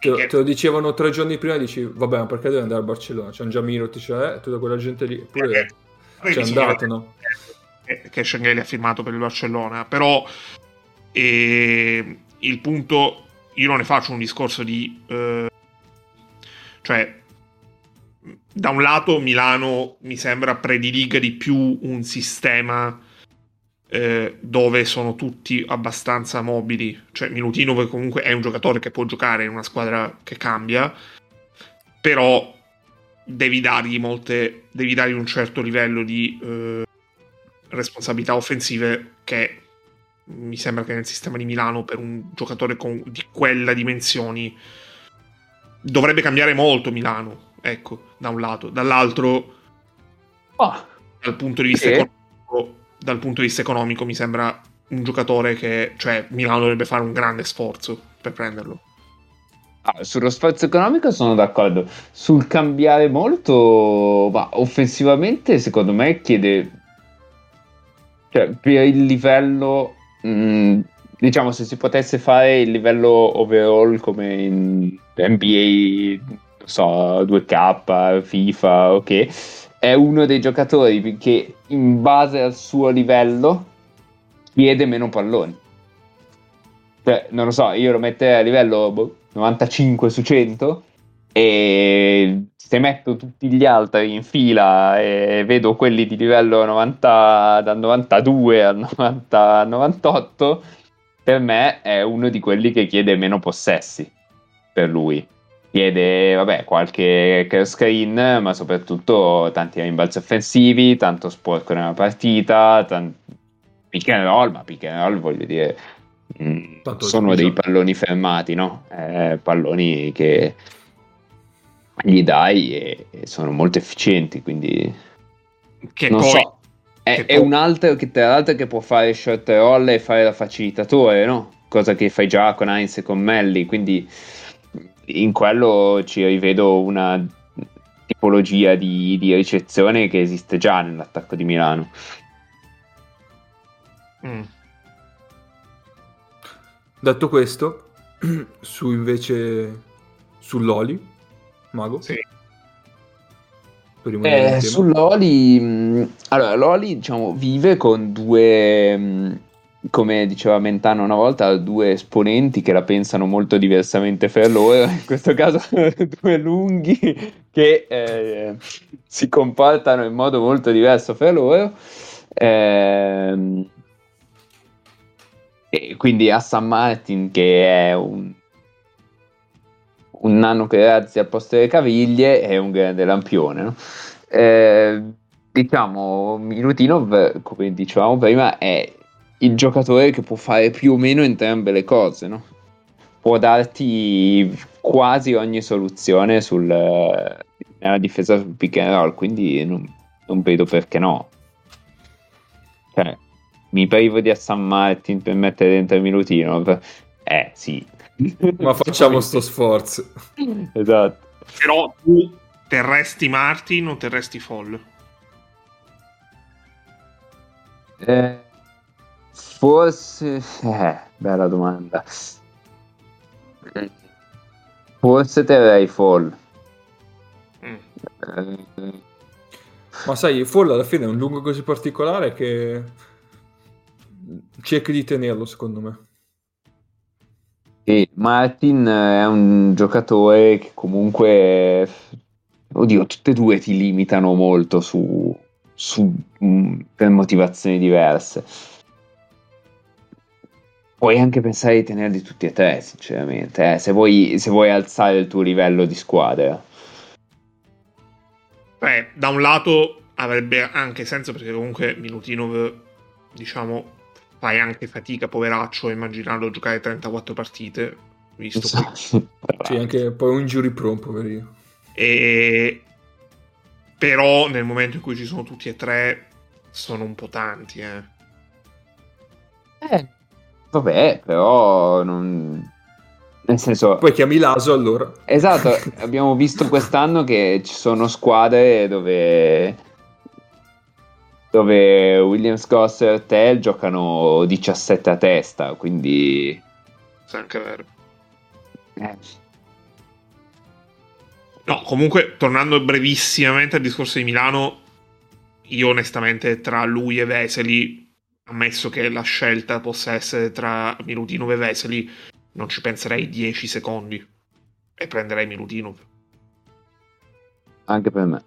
te lo dicevano 3 giorni prima, dici vabbè, ma perché deve andare a Barcellona? C'è un Giamirotti, c'è tutta quella gente lì, eppure c'è andato, no? Che Shengelia ha firmato per il Barcellona, però il punto, io non ne faccio un discorso di da un lato Milano mi sembra prediliga di più un sistema dove sono tutti abbastanza mobili, Milutinov comunque è un giocatore che può giocare in una squadra che cambia, però devi dargli un certo livello di responsabilità offensive, che mi sembra che nel sistema di Milano per un giocatore di quella dimensioni dovrebbe cambiare molto Milano, da un lato, dall'altro dal punto di vista economico mi sembra un giocatore che Milano dovrebbe fare un grande sforzo per prenderlo. Sullo sforzo economico sono d'accordo, sul cambiare molto, ma offensivamente secondo me chiede, per il livello se si potesse fare il livello overall come in NBA, 2K, FIFA, è uno dei giocatori che in base al suo livello chiede meno palloni. Non lo so, io lo metterei a livello 95 su 100 e se metto tutti gli altri in fila e vedo quelli di livello 90, dal 92 al 90, 98, per me è uno di quelli che chiede meno possessi per lui. Chiede qualche screen, ma soprattutto tanti rimbalzi offensivi, tanto sporco nella partita, pick and roll, ma pick and roll voglio dire sono dei palloni fermati, no? Palloni che gli dai e sono molto efficienti, quindi è un altro che tra l'altro che può fare short roll e fare da facilitatore, no? Cosa che fai già con Heinz e con Melli, quindi in quello ci rivedo una tipologia di ricezione che esiste già nell'attacco di Milano. Detto questo, sull'Oli, Mago? Sì. Sull'Oli, allora l'Oli vive con due... come diceva Mentano una volta, due esponenti che la pensano molto diversamente fra loro, in questo caso due lunghi che si comportano in modo molto diverso fra loro, e quindi a San Martin, che è un nano che razzi al posto delle caviglie, è un grande lampione, no? Milutinov, come dicevamo prima, è il giocatore che può fare più o meno entrambe le cose, no? Può darti quasi ogni soluzione nella difesa sul pick and roll, quindi non vedo perché no. Mi privo di San Martin per mettere dentro Milutinov? Sì. Ma facciamo sto sforzo. Esatto. Però tu terresti Martin o terresti Fall? Forse... bella domanda. Forse terrei Fall. Ma sai, Fall alla fine è un lungo così particolare che cerchi di tenerlo, secondo me. Sì, Martin è un giocatore che comunque... Oddio, tutte e due ti limitano molto per motivazioni diverse. Puoi anche pensare di tenerli tutti e tre, sinceramente, se vuoi alzare il tuo livello di squadra. Da un lato avrebbe anche senso, perché comunque Milutinov, fai anche fatica, poveraccio, a immaginarlo giocare 34 partite, visto esatto. C'è anche poi un injury prone, poverino. E però nel momento in cui ci sono tutti e tre sono un po' tanti, vabbè, però non... nel senso, poi chiami l'Aso, allora. Esatto, abbiamo visto quest'anno che ci sono squadre dove Williams, Gosser e Tell giocano 17 a testa, quindi sì, anche vero. No, comunque, tornando brevissimamente al discorso di Milano, io onestamente tra lui e Vesely, ammesso che la scelta possa essere tra Milutinov e Vesely, non ci penserei 10 secondi e prenderei Milutinov. Anche per me.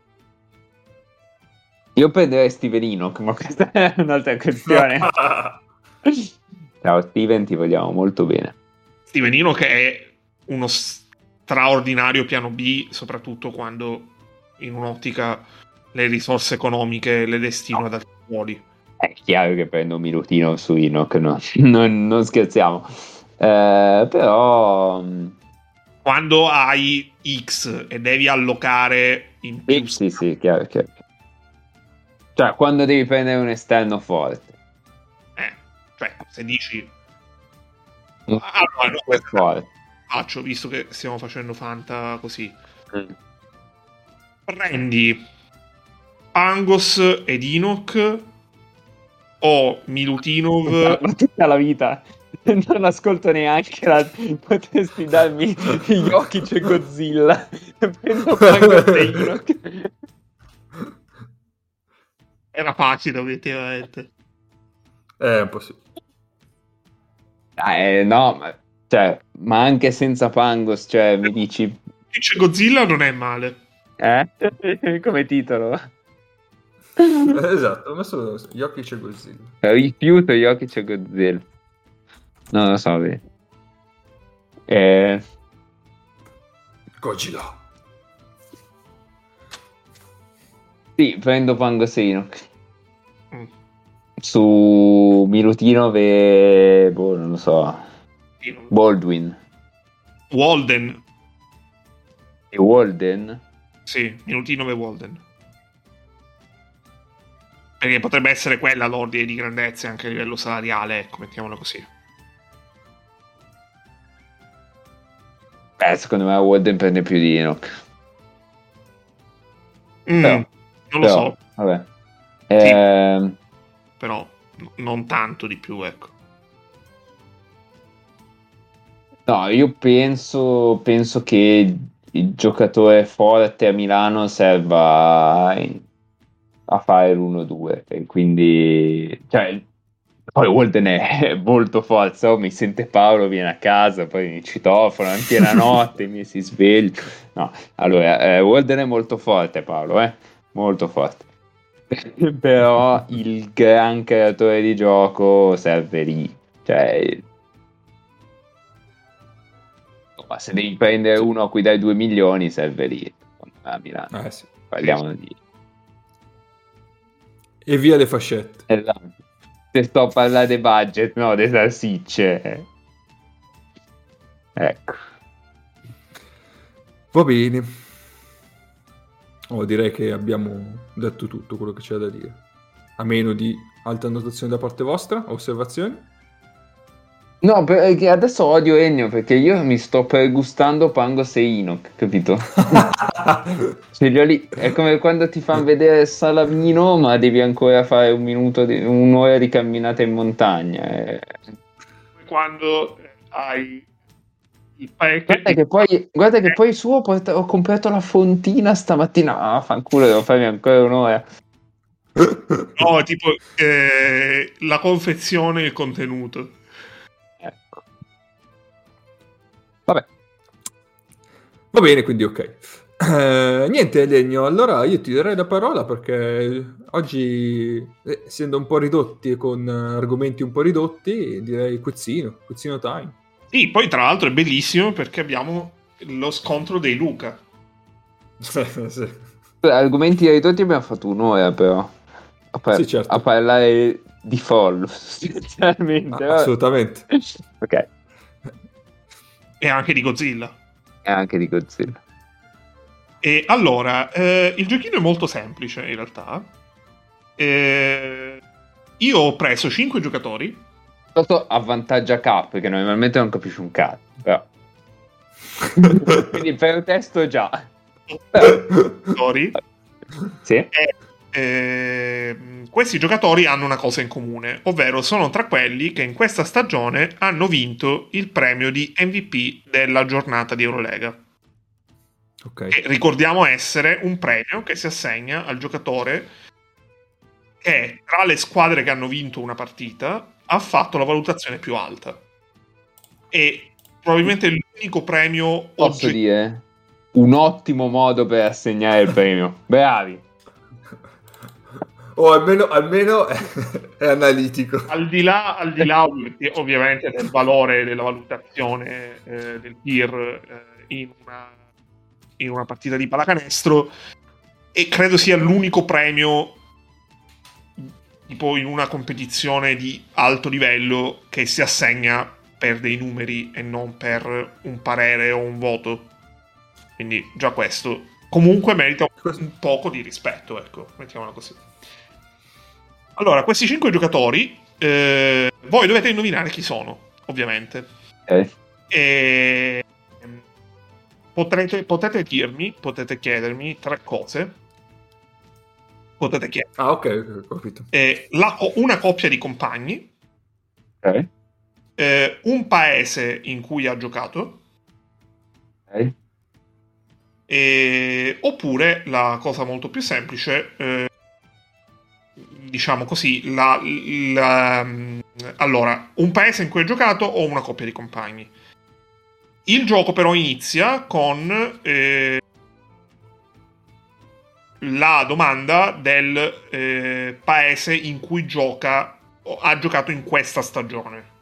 Io prenderei Steven Enoch, ma questa è un'altra questione. Ciao Steven, ti vogliamo molto bene. Steven Enoch è uno straordinario piano B, soprattutto quando in un'ottica le risorse economiche le destino ad altri ruoli. È chiaro che prendo Milutinov su Enoch, no? Non scherziamo, però quando hai X e devi allocare in più, sì, chiaro. Cioè quando devi prendere un esterno forte, cioè se dici allora forte, faccio, visto che stiamo facendo fanta così, prendi Angos ed Enoch o Milutinov? Ma tutta la vita non ascolto neanche potresti darmi gli occhi, c'è Godzilla e prendo Angos e Enoch. Era facile, obiettivamente. Un po' sì. No, ma cioè, ma anche senza Pangos, cioè, mi dici... Dice Godzilla non è male. Come titolo. Esatto, ho messo Jokic e Godzilla. Rifiuto Jokic e Godzilla. Non lo so, beh. Godzilla. Sì, prendo Pangos e Enoch. Su Milutinov e... boh, non lo so... Baldwin, Walden e Walden? Sì, Milutinov e Walden, perché potrebbe essere quella l'ordine di grandezza anche a livello salariale, ecco, mettiamola così. Secondo me Walden prende più di Enoch. Non lo so. Vabbè. Sì. Però non tanto di più, ecco. No, io penso che il giocatore forte a Milano serva a fare l'1-2, e quindi cioè, poi Walden è molto forza, mi sente Paolo, viene a casa, poi mi citofono anche la notte, mi si sveglia. No, allora, Walden è molto forte, Paolo, molto forte. Però il gran creatore di gioco serve lì, cioè... Ma se devi prendere uno a cui dai 2 milioni, serve lì a Milano. Sì. Parliamo di... E via le fascette. Esatto. Se sto a parlare di budget, no, di salsicce. Ecco. Va bene. Direi che abbiamo detto tutto quello che c'è da dire. A meno di altre annotazioni da parte vostra, osservazioni? No, perché adesso odio Ennio, perché io mi sto pergustando Pangos e Enoch, capito? Ce li ho lì. È come quando ti fanno vedere Salamino, ma devi ancora fare un'ora di camminata in montagna. Quando hai il pacchetto... Guarda che poi suo ho comprato la fontina stamattina. Ah, fanculo, devo farmi ancora un'ora. No, tipo la confezione e il contenuto. Vabbè, va bene, quindi ok. Niente, Legno, allora io ti darei la parola, perché oggi, essendo un po' ridotti e con argomenti un po' ridotti, direi Quizzino time. Sì, poi tra l'altro è bellissimo perché abbiamo lo scontro dei Luca. Sì. Argomenti ridotti abbiamo fatto un'ora, però, sì, certo. A parlare di Fall, sostanzialmente. Ah, assolutamente. Ok. E anche di Godzilla. E anche di Godzilla. E allora, il giochino è molto semplice in realtà. Io ho preso 5 giocatori. Toto avvantaggia K, perché normalmente non capisci un cazzo. Però. Quindi per testo già. Giocatori. Sì. Questi giocatori hanno una cosa in comune, ovvero sono tra quelli che in questa stagione hanno vinto il premio di MVP della giornata di Eurolega. Okay. Che ricordiamo essere un premio che si assegna al giocatore che tra le squadre che hanno vinto una partita ha fatto la valutazione più alta. E probabilmente l'unico premio posso dire un ottimo modo per assegnare il premio. Bravi. O almeno è analitico. Al di là ovviamente del valore della valutazione del tir in una partita di pallacanestro, e credo sia l'unico premio tipo in una competizione di alto livello che si assegna per dei numeri e non per un parere o un voto, quindi già questo comunque merita un poco di rispetto, ecco, mettiamola così. Allora, questi 5 giocatori voi dovete indovinare chi sono, ovviamente. E potete chiedermi 3 cose. Potete chiedermi. Ah, ok, ho capito. Una coppia di compagni. Okay. Un paese in cui ha giocato. Okay. Oppure, la cosa molto più semplice, diciamo così, allora, un paese in cui ha giocato o una coppia di compagni. Il gioco però inizia con la domanda del paese in cui gioca o ha giocato in questa stagione.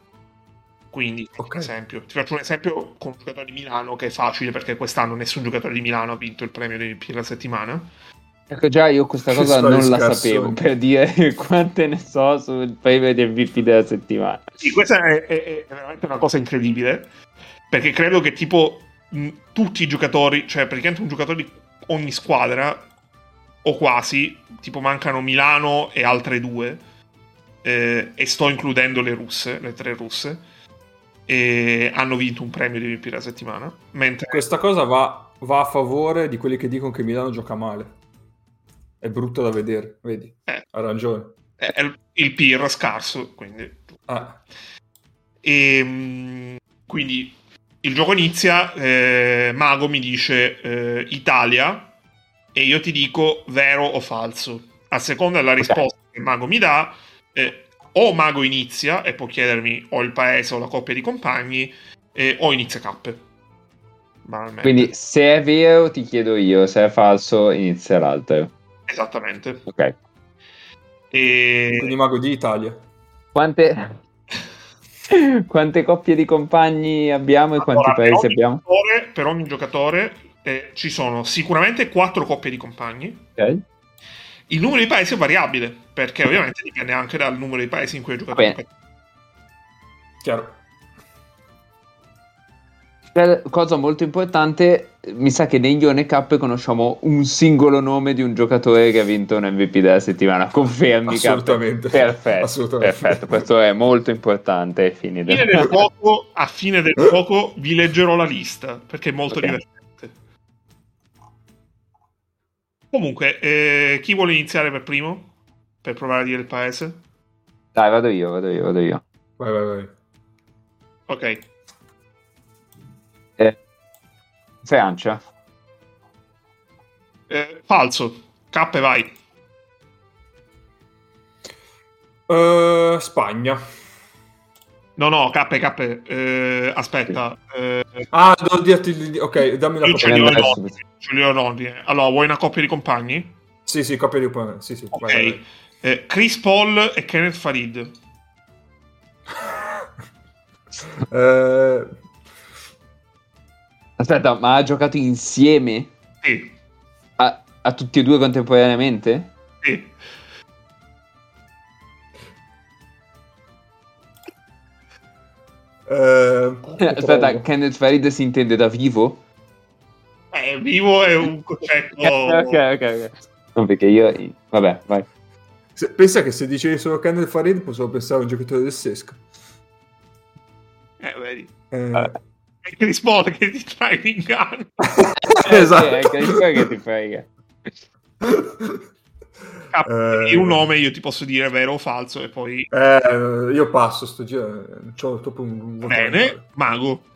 Quindi, okay. Ti faccio un esempio con un giocatore di Milano, che è facile perché quest'anno nessun giocatore di Milano ha vinto il premio della settimana. Ecco, già io questa cosa non la sapevo, per dire quante ne so sul premio di MVP della settimana. Sì, questa è veramente una cosa incredibile. Perché credo che tipo tutti i giocatori, cioè praticamente un giocatore di ogni squadra, o quasi, tipo mancano Milano e altre 2, e sto includendo le russe, le 3 russe, e hanno vinto un premio di MVP la settimana. Mentre... Questa cosa va a favore di quelli che dicono che Milano gioca male. È brutto da vedere, vedi? Ha ragione. È il peer scarso, quindi... Ah. Quindi... Il gioco inizia, Mago mi dice Italia, e io ti dico vero o falso. A seconda della risposta che Mago mi dà, o Mago inizia e può chiedermi o il paese o la coppia di compagni, o inizia K. Quindi se è vero ti chiedo io, se è falso inizia l'altro. Esattamente. Ok. Quindi Mago di Italia. Quante coppie di compagni abbiamo e quanti paesi abbiamo? Per ogni giocatore ci sono sicuramente 4 coppie di compagni. Okay. Il numero di paesi è variabile, perché ovviamente dipende anche dal numero di paesi in cui hai giocato. Chiaro. Cosa molto importante, mi sa che negli OneCup conosciamo un singolo nome di un giocatore che ha vinto un MVP della settimana. Confermi? Assolutamente. Perfetto, questo è molto importante. A fine del gioco vi leggerò la lista, perché è molto divertente. Comunque, chi vuole iniziare per primo? Per provare a dire il paese? Dai, vado io. Vai. Ok. Francia. Falso. K, vai. Spagna. No, K. Aspetta. Devo dirti. Ok, dammi la cosa. Allora, vuoi una coppia di compagni? Sì, coppia di compagni. Sì, ok. Vai. Chris Paul e Kenneth Farid. Aspetta, ma ha giocato insieme? Sì. A tutti e 2 contemporaneamente? Sì. Aspetta, Kenneth Farid si intende da vivo? Vivo è un concetto... ok. No, perché io... Vabbè, vai. Pensa che se dicevi solo Kenneth Farid posso pensare a un giocatore del Sesco. Vedi. È Chris Paul che ti trae in gara. Esatto. Sì, è Chris Paul che ti frega. Un nome io ti posso dire vero o falso e poi io passo sto giro, c'ho troppo un bene. Mago.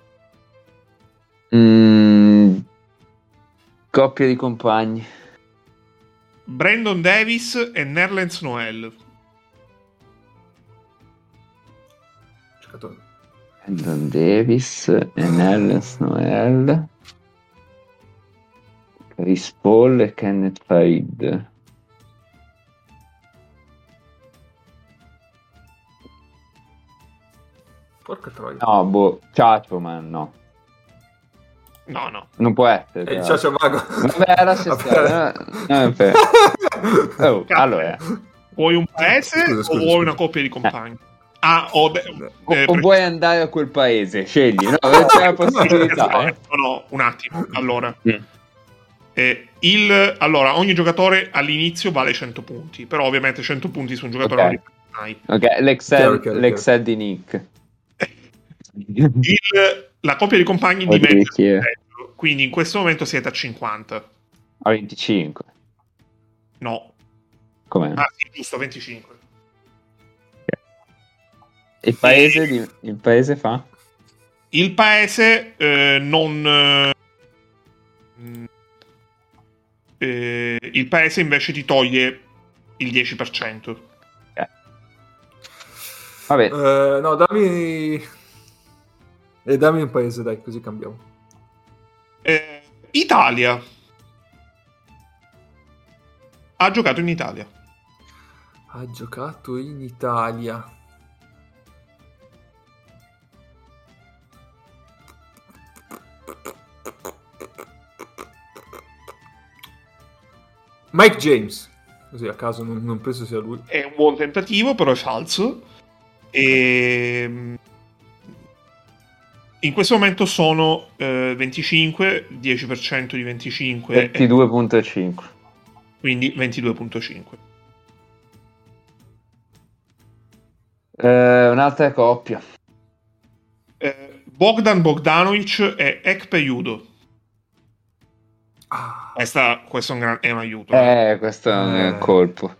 Coppia di compagni Brandon Davis e Nerlens Noel. Giocatore Brandon Davis e Nerlens Noel, Chris Paul e Kenneth Farid. Porca troia. No, boh, Ciacio, ma no. No. Non può essere. È il Ciacio Mago. Vabbè, era sesta. No, allora. Vuoi un paese scusa. Vuoi una coppia di compagni? O vuoi andare a quel paese? Scegli, no? C'è la possibilità. No, un attimo. Allora. Ogni giocatore all'inizio vale 100 punti, però ovviamente 100 punti su un giocatore non li fai mai. Ok, l'Excel di Nick. La coppia di compagni dimezza, quindi in questo momento siete a 50. A 25? No. Com'è? Ah, sì, giusto, 25. Okay. Il paese il paese invece ti toglie il 10%. Okay. Vabbè. No, dammi un paese, dai, così cambiamo. Italia. Ha giocato in Italia. Mike James. Così a caso non penso sia lui. È un buon tentativo, però è falso. In questo momento sono 25, 10% di 25. 22.5. Quindi 22.5. Un'altra coppia. Bogdan Bogdanovic e Ekpe Judo. Questo è un aiuto. Questo è un colpo.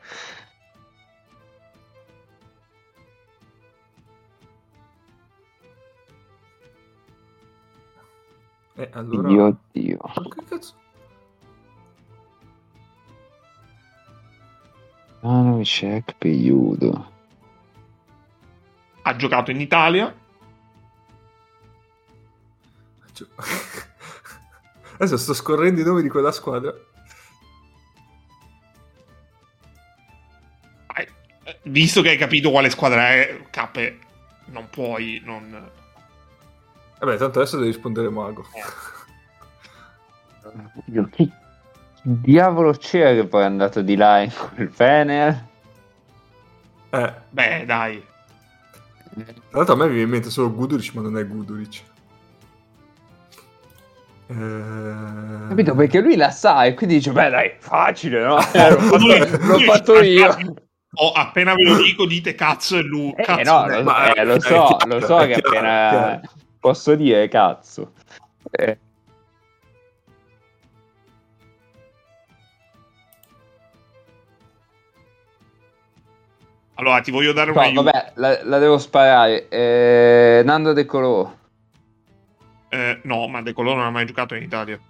Allora... Dio, Dio. Che cazzo? Non c'è Peiudo. Ha giocato in Italia. Adesso sto scorrendo i nomi di quella squadra. Visto che hai capito quale squadra è, Cape, non puoi non... Vabbè, tanto adesso devi rispondere Mago. Dio, chi diavolo c'era che poi è andato di là in quel Fener? Beh, dai. Tra l'altro a me viene in mente solo Guduric, ma non è Guduric. Capito? Perché lui la sa e quindi dice, beh dai, facile, no? L'ho fatto io. Appena ve lo dico, dite cazzo e lui. Cazzo, no, lo so che appena... Chiaro. Posso dire cazzo. Allora ti voglio dare un aiuto. Vabbè, la devo sparare. Nando De Colo. No, ma De Colo non ha mai giocato in Italia.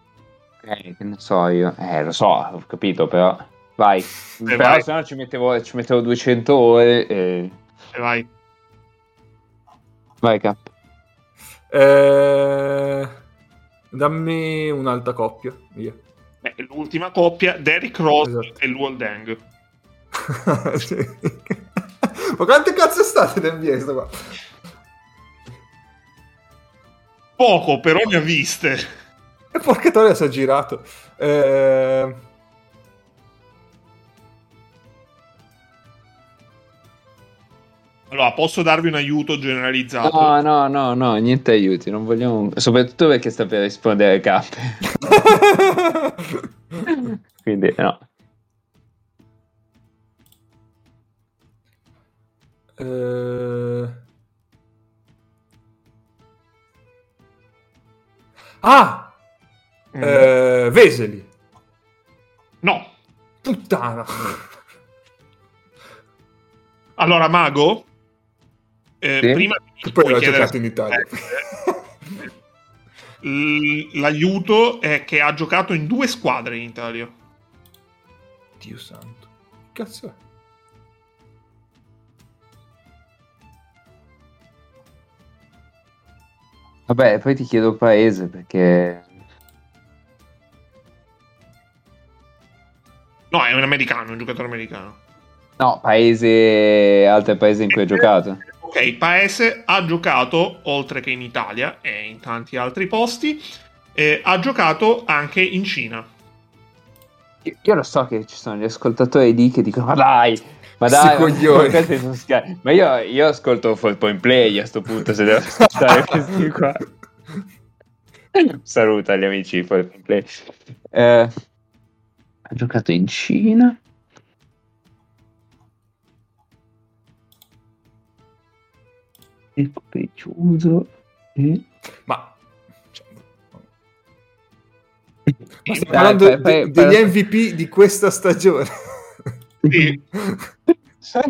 Che ne so io. Lo so, ho capito, però. Vai. Però se no ci mettevo 200 ore. Vai. Vai, Cap. Dammi un'altra coppia, via. L'ultima coppia, Derrick Rose, esatto. E Luol Deng. Sì. Ma quante cazzo è stato NBA sto qua? Poco, però ne ha viste. E porca troia si è girato. Allora, posso darvi un aiuto generalizzato? No, niente aiuti, non vogliamo... Soprattutto perché sta per rispondere Camby. Quindi, no. Vesely. No. Puttana. Allora, Mago... sì. Prima che poi l'ho giocato in Italia. L'aiuto è che ha giocato in due squadre in Italia. Dio santo. Che cazzo è? Vabbè, poi ti chiedo il paese perché... No, è un americano, un giocatore americano. No, paese, altro paese in cui ha giocato. Ok, paese ha giocato, oltre che in Italia e in tanti altri posti, ha giocato anche in Cina. Io lo so che ci sono gli ascoltatori lì che dicono ma dai, ma io ascolto Fall Point Play a sto punto, se devo ascoltare questi qua. Saluta gli amici Fall Point Play. Ha giocato in Cina. Chiuso. Ma stiamo parlando degli MVP di questa stagione. Sì. Ha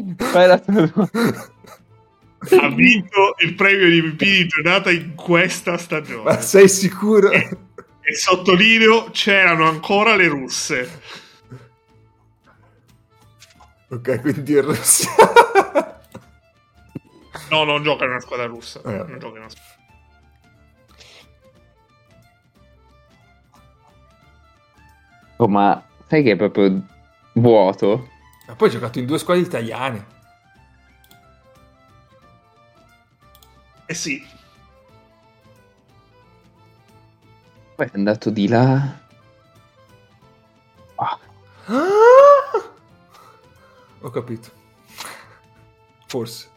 vinto il premio di MVP di giornata in questa stagione. Ma sei sicuro? E sottolineo, c'erano ancora le russe. Ok, quindi il russo. No, non gioca in una squadra russa. Non gioca in una squadra. Oh, ma sai che è proprio vuoto? Ma poi ha giocato in due squadre italiane. Eh sì. Poi è andato di là. Ah. Ho capito. Forse.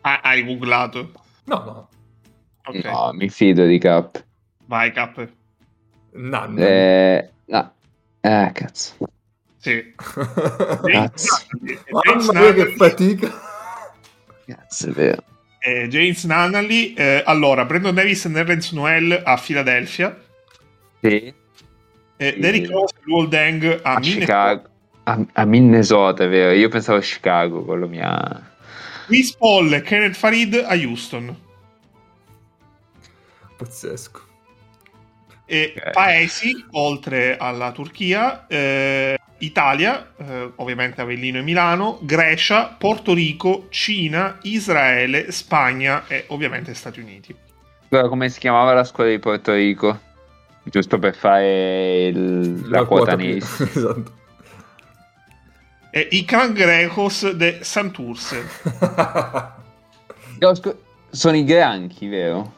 Hai googlato? No. Okay. No, mi fido di Cap. Vai, Cap. No. Cazzo. Sì. Cazzo. Mamma mia, che fatica. Cazzo, è vero. James Nunnally. Allora, Brandon Davis e Lorenzo Noel a Philadelphia. Sì. Derrick Rose e Luol Deng a Minnesota. A Minnesota, è vero. Io pensavo a Chicago, quello mia... Chris Paul e Kenneth Farid a Houston. Pazzesco. E okay. Paesi, oltre alla Turchia, Italia, ovviamente Avellino e Milano, Grecia, Porto Rico, Cina, Israele, Spagna e ovviamente Stati Uniti. Allora, come si chiamava la squadra di Porto Rico? Giusto per fare la quota nera. Esatto. I cangrejos de Santurce. Sono i granchi, vero?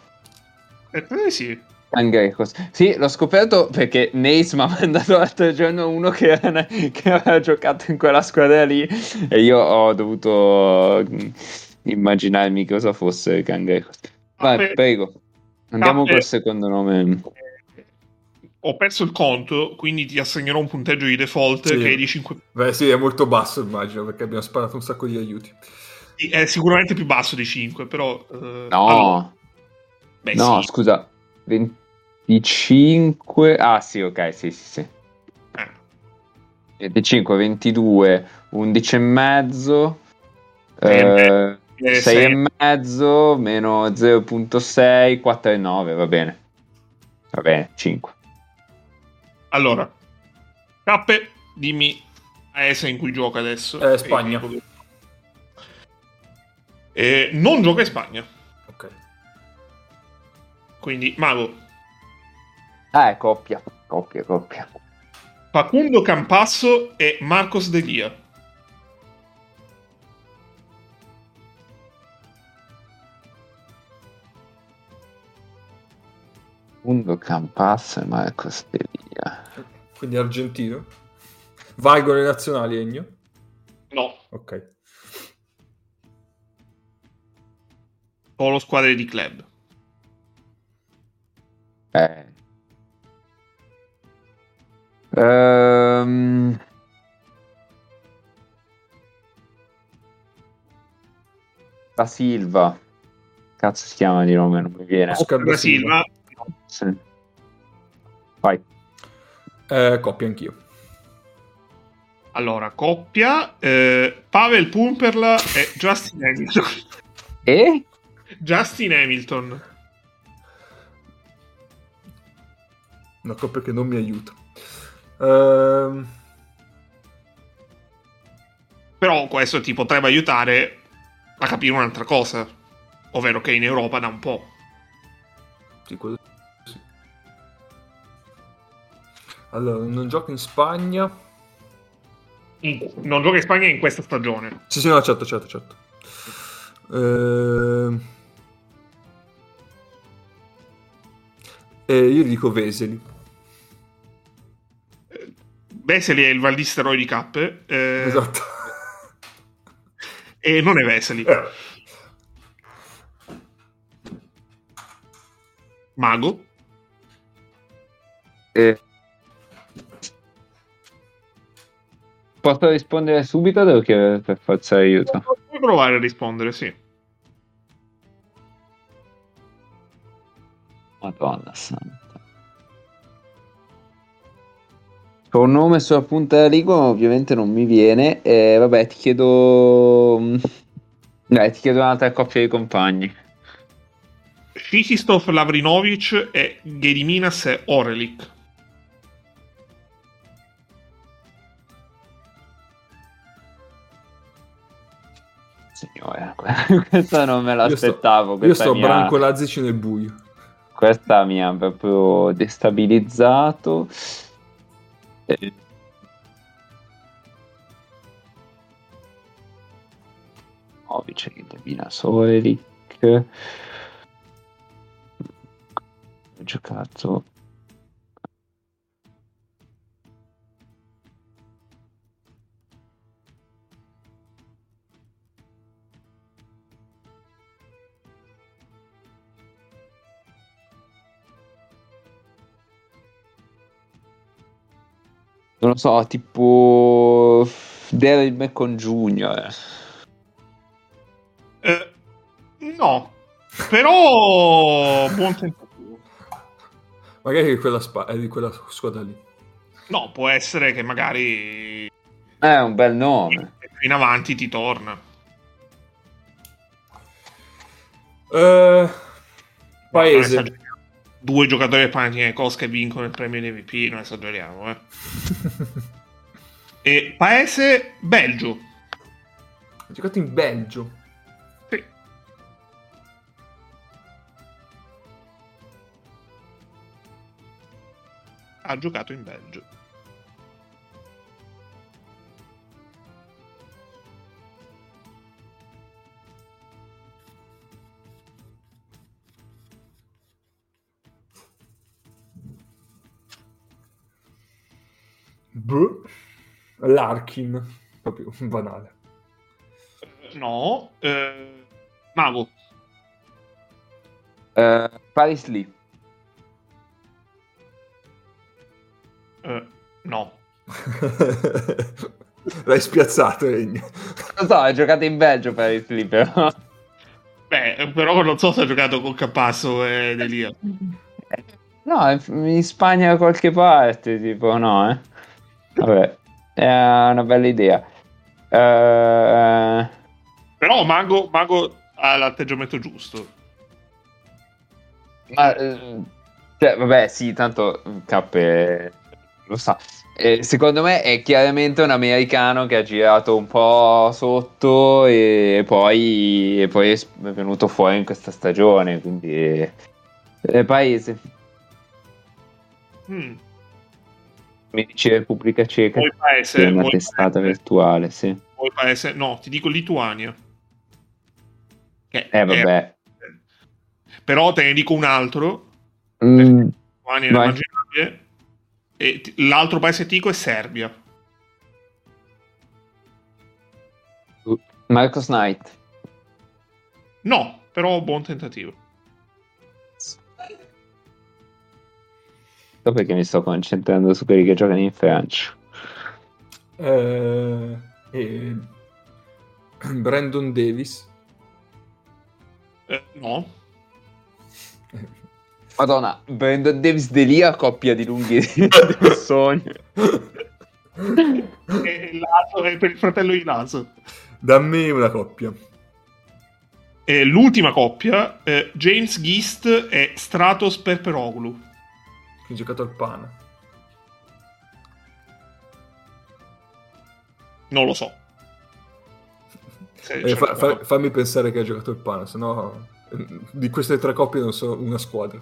Sì. Cangrejos. Sì, l'ho scoperto perché Nace mi ha mandato l'altro giorno uno che aveva giocato in quella squadra lì e io ho dovuto immaginarmi cosa fosse il cangrejos. Vai, prego. Andiamo col secondo nome. Ho perso il conto, quindi ti assegnerò un punteggio di default, sì, che è di 5. Beh sì, è molto basso immagino, perché abbiamo sparato un sacco di aiuti. Sì, è sicuramente più basso di 5, però... no, allora... Beh, no, sì. Scusa, 25... Ah sì, ok, sì. 25, 22, 11 e mezzo, 6 e mezzo, meno 0.6, 4 e 9, va bene. Va bene, 5. Allora, Cappe, dimmi paese in cui gioca adesso. Spagna. Non gioca in Spagna. Ok. Quindi, Mago. È coppia. Facundo Campasso e Marcos Delia. Facundo Campasso e Marcos Delia. Quindi argentino. Vai con le nazionali, Egno? No. Ok. polo squadre di club. La Silva, cazzo si chiama di nome, non mi viene. La Silva, sì. Vai. Coppia anch'io. Allora, coppia Pavel Pumperla e Justin Hamilton. E? Justin Hamilton. Una coppia che non mi aiuta. Però questo ti potrebbe aiutare a capire un'altra cosa, ovvero che in Europa da un po'. Sì, quello sì. Allora, non gioca in Spagna. Non gioca in Spagna in questa stagione. Sì, sì, no, certo. Io dico Vesely. Vesely è il Valdisteroi di Cappe. Esatto. E non è Vesely. Mago. Posso rispondere subito? Devo chiedere per forza aiuto. Puoi provare a rispondere, sì. Madonna santa. Con nome sulla punta della lingua, ma ovviamente non mi viene. Vabbè, ti chiedo. Dai, ti chiedo un'altra coppia di compagni. Krzysztof Lavrinovic e Gediminas Orelic. Signore, questa non me l'aspettavo. Io sto mia... brancolazzici nel buio. Questa mi ha proprio destabilizzato. C'è che Davina Soeric ho giocato non lo so, tipo Darren Macon Junior. No, però buon tentativo. Magari è di quella squadra lì. No, può essere che magari è un bel nome. In avanti ti torna. Paese. No, due giocatori del Panathinaikos che vincono il premio MVP, non esageriamo, eh. E paese Belgio. Ha giocato in Belgio. Sì. Ha giocato in Belgio. Larkin, proprio banale. No, Mago. Paris Lee. No. L'hai spiazzato, Regno. Non so, hai giocato in Belgio Paris Lee, però. Beh, però non so se ha giocato con Capasso e Delia. No, in Spagna da qualche parte, tipo, no, eh. Vabbè, è una bella idea. Però Mago ha l'atteggiamento giusto. Ma, cioè, vabbè, sì, tanto Cappe lo sa. Secondo me è chiaramente un americano che ha girato un po' sotto e poi è venuto fuori in questa stagione, quindi è paese. Mi dice Repubblica Ceca, paese, è una testata virtuale, sì. Poi paese, no, ti dico Lituania. Vabbè. Però te ne dico un altro. Lituania è immaginabile. E l'altro paese tico è Serbia. Marcus Knight. No. Però buon tentativo. So perché mi sto concentrando su quelli che giocano in Francia. Brandon Davis. No. Madonna, Brandon Davis Delia, coppia di lunghi del sogno. E Laso è per il fratello di Laso. Dammi una coppia. L'ultima coppia, James Gist e Stratos Perperoglu. Che ha giocato al Pana. Non lo so. Fammi pensare che ha giocato al Pana, sennò di queste tre coppie non so una squadra.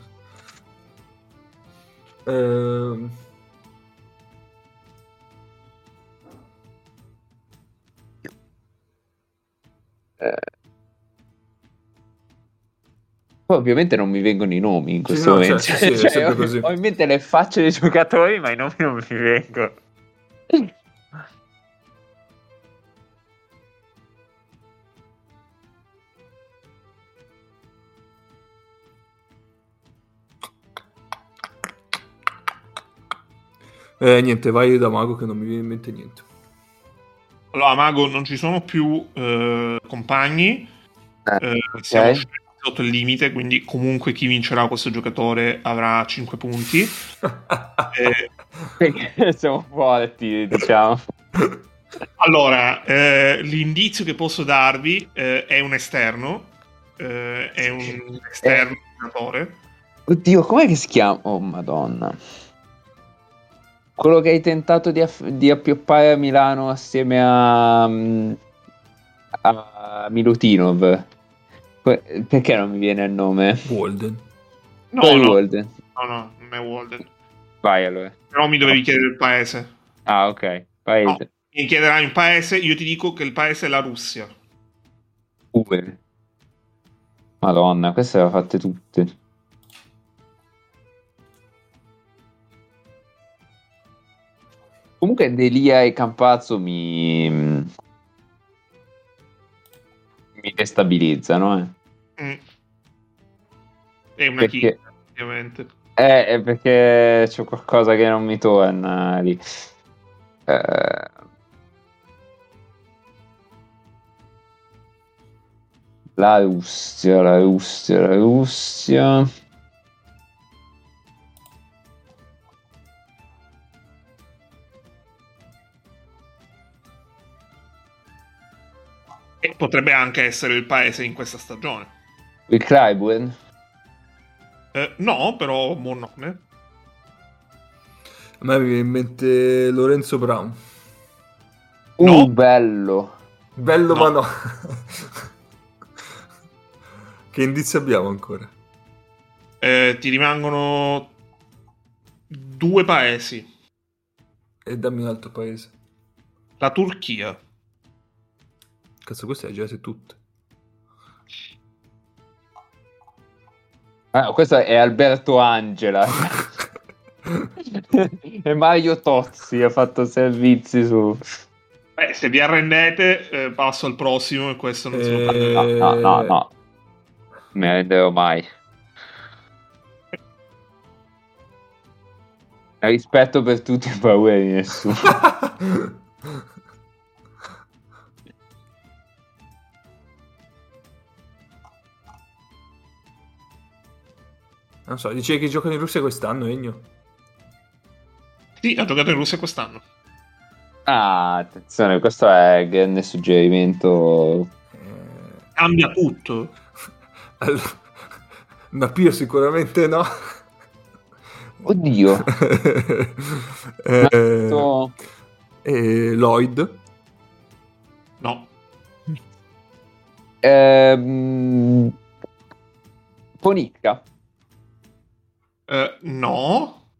Poi ovviamente non mi vengono i nomi in questo momento. Cioè, ovviamente le facce dei giocatori, ma i nomi non mi vengono. Niente, vai da Mago che non mi viene in mente niente. Allora, Mago, non ci sono più compagni, okay. Siamo sotto il limite, quindi comunque chi vincerà questo giocatore avrà 5 punti. Perché siamo forti, diciamo. Allora, l'indizio che posso darvi è un esterno, è un esterno giocatore. Oddio, com'è che si chiama? Oh, madonna. Quello che hai tentato di appioppare a Milano assieme a Milutinov. Perché non mi viene il nome? Walden. No. Walden. No, non è Walden. Vai allora. Però mi dovevi chiedere il paese. Ah, ok. Paese. No, mi chiederai un paese, io ti dico che il paese è la Russia. Uber. Madonna, queste le ho fatte tutte. Comunque Delia e Campazzo mi destabilizzano, eh. Mm. È una perché... chicca, ovviamente. È perché c'è qualcosa che non mi torna lì. La Russia. E potrebbe anche essere il paese in questa stagione. Il Clyburn? No, però buon nome. A me mi viene in mente Lorenzo Brown. No. Bello no. Ma no. Che indizi abbiamo ancora? Ti rimangono 2 paesi. E dammi un altro paese. La Turchia. Cazzo, queste le girate tutte. Ah, questa è Alberto Angela. E Mario Tozzi ha fatto servizi su... Beh, se vi arrendete, passo al prossimo e questo non si può fare. No. Mi arrenderò mai. Rispetto per tutti e paura di nessuno. Non so, dicevi che giocano in Russia quest'anno, Egno? Sì, ha giocato in Russia quest'anno. Ah, attenzione, questo è il grande suggerimento. Cambia tutto. Allora, Napio sicuramente no. Oddio. Lloyd? No. Ponicca? No.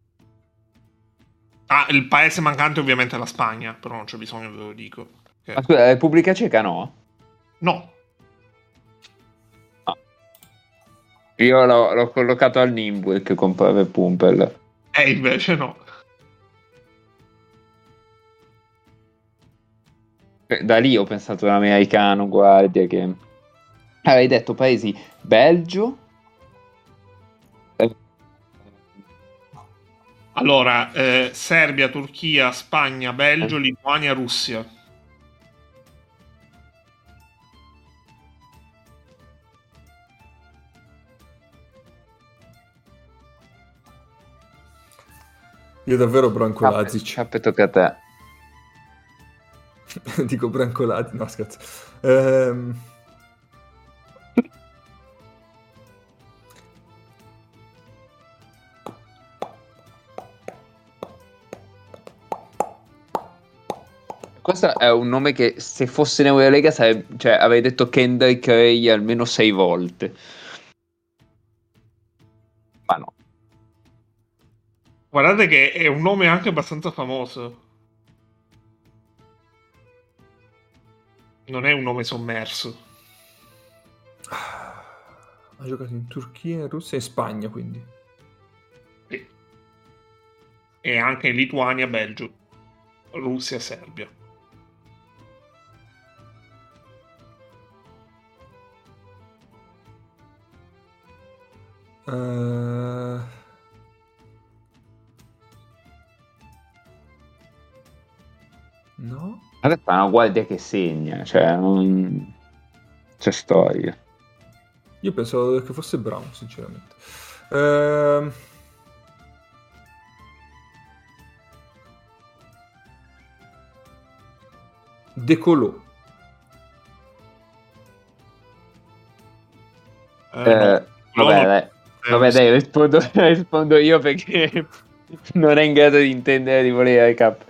Ah, il paese mancante ovviamente è la Spagna, però non c'è bisogno, ve lo dico. Okay. Ma scusa, Repubblica Ceca no? No. Ah. Io l'ho collocato al Nimburg con Pavel Pumpel. Invece no. Da lì ho pensato un americano, guardia che... Avevi detto paesi Belgio. Allora, Serbia, Turchia, Spagna, Belgio, Lituania, Russia. Io davvero Brancolazzi. Tocca a te. Dico Brancolazzi, no scherzo. Questo è un nome che se fosse in Eurolega sarebbe, cioè avrei detto Kendrick Ray almeno 6 volte. Ma no. Guardate che è un nome anche abbastanza famoso. Non è un nome sommerso. Ha giocato in Turchia, Russia e Spagna, quindi. Sì. E anche in Lituania, Belgio, Russia, Serbia. No? Adesso è una guardia che segna, cioè non c'è storia. Io pensavo che fosse Brown, sinceramente. Decolò. Vabbè, dai, rispondo io perché non è in grado di intendere di volere il cap.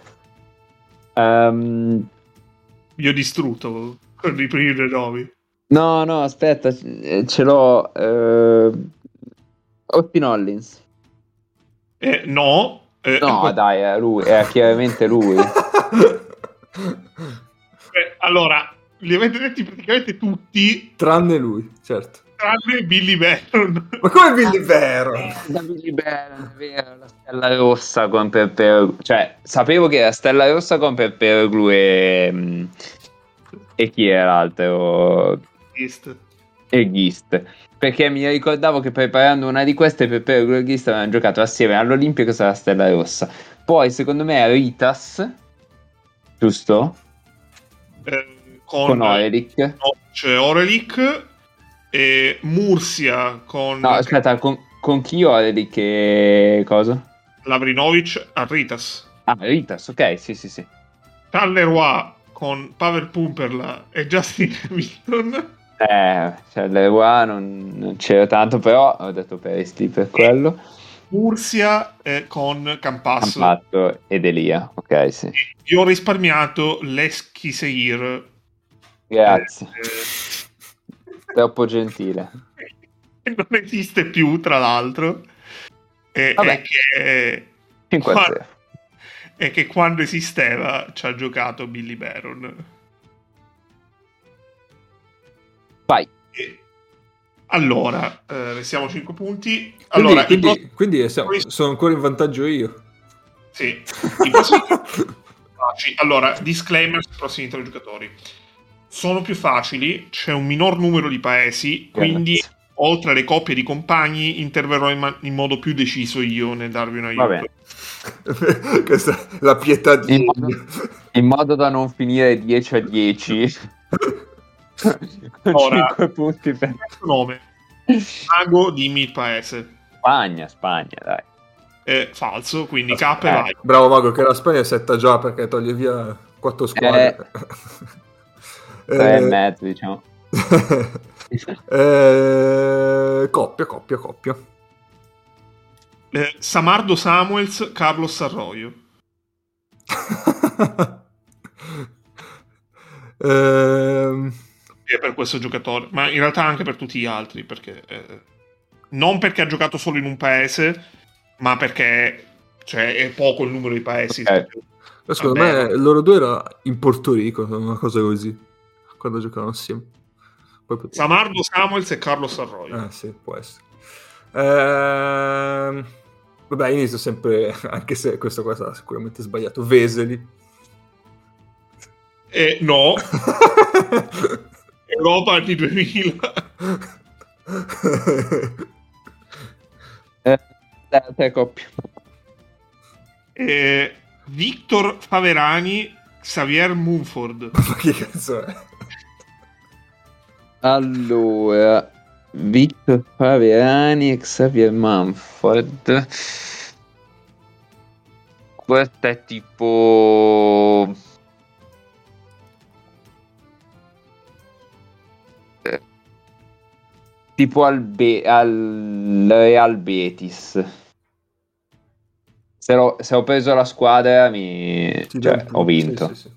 Io ho distrutto con i primi nomi. No, aspetta, ce l'ho. Austin Hollins. No, dai, è lui, è chiaramente lui. Allora, li avete detti praticamente tutti. Tranne lui, certo. Tranne Billy Baron. Ma come Billy Baron? Da Billy Baron, vero, la stella rossa con Perper. Cioè, sapevo che era stella rossa con Perperoglu e chi era l'altro? Ghist. E Ghist. Perché mi ricordavo che preparando una di queste Perperoglu e Ghist avevano giocato assieme all'Olympiakos alla stella rossa. Poi, secondo me, era Ritas. Giusto? Con Orelic. No, c'è Orelic. E Mursia con... No, aspetta, con chi ho di che cosa? Lavrinovic a Ritas. Ah, Ritas, ok, sì. Charleroi con Pavel Pumperla e Justin Hamilton. Charleroi non c'era tanto, però ho detto Peresti per quello. Mursia con Campasso. Campasso ed Elia, ok, sì. Io ho risparmiato l'Eskişehir. Grazie. Troppo gentile, non esiste più, tra l'altro. È che quando esisteva ci ha giocato Billy Baron. Vai. Allora, restiamo 5 punti. Allora, quindi sono ancora in vantaggio io. Sì. Allora, disclaimer sui prossimi 3 giocatori. Sono più facili, c'è un minor numero di paesi, quindi oltre alle coppie di compagni interverrò in modo più deciso io nel darvi un aiuto. Questa è la pietà di in modo da non finire 10-10. Ora, 5 punti per nome. Mago, dimmi il paese. Spagna, dai. Falso, quindi K e vai. Bravo Mago, che la Spagna è setta già perché toglie via 4 squadre. 3,5 diciamo. Coppia. Samardo Samuels, Carlos Arroyo. E per questo giocatore, ma in realtà anche per tutti gli altri, perché non perché ha giocato solo in un paese, ma perché cioè, è poco il numero di paesi. Secondo me loro due era in Porto Rico, una cosa così, quando giocavano assieme. Samardo Samuels e Carlos Arroyo. Sì, può essere. Vabbè, inizio sempre, anche se questo qua sarà sicuramente sbagliato. Veseli. No. Europa di 2000. Tre coppie. Victor Faverani, Xavier Mumford. Ma che cazzo è? Allora, Victor Faverani e Xavier Mumford. Questo è tipo... tipo al Real Betis. Se ho preso la squadra ho vinto. Sì.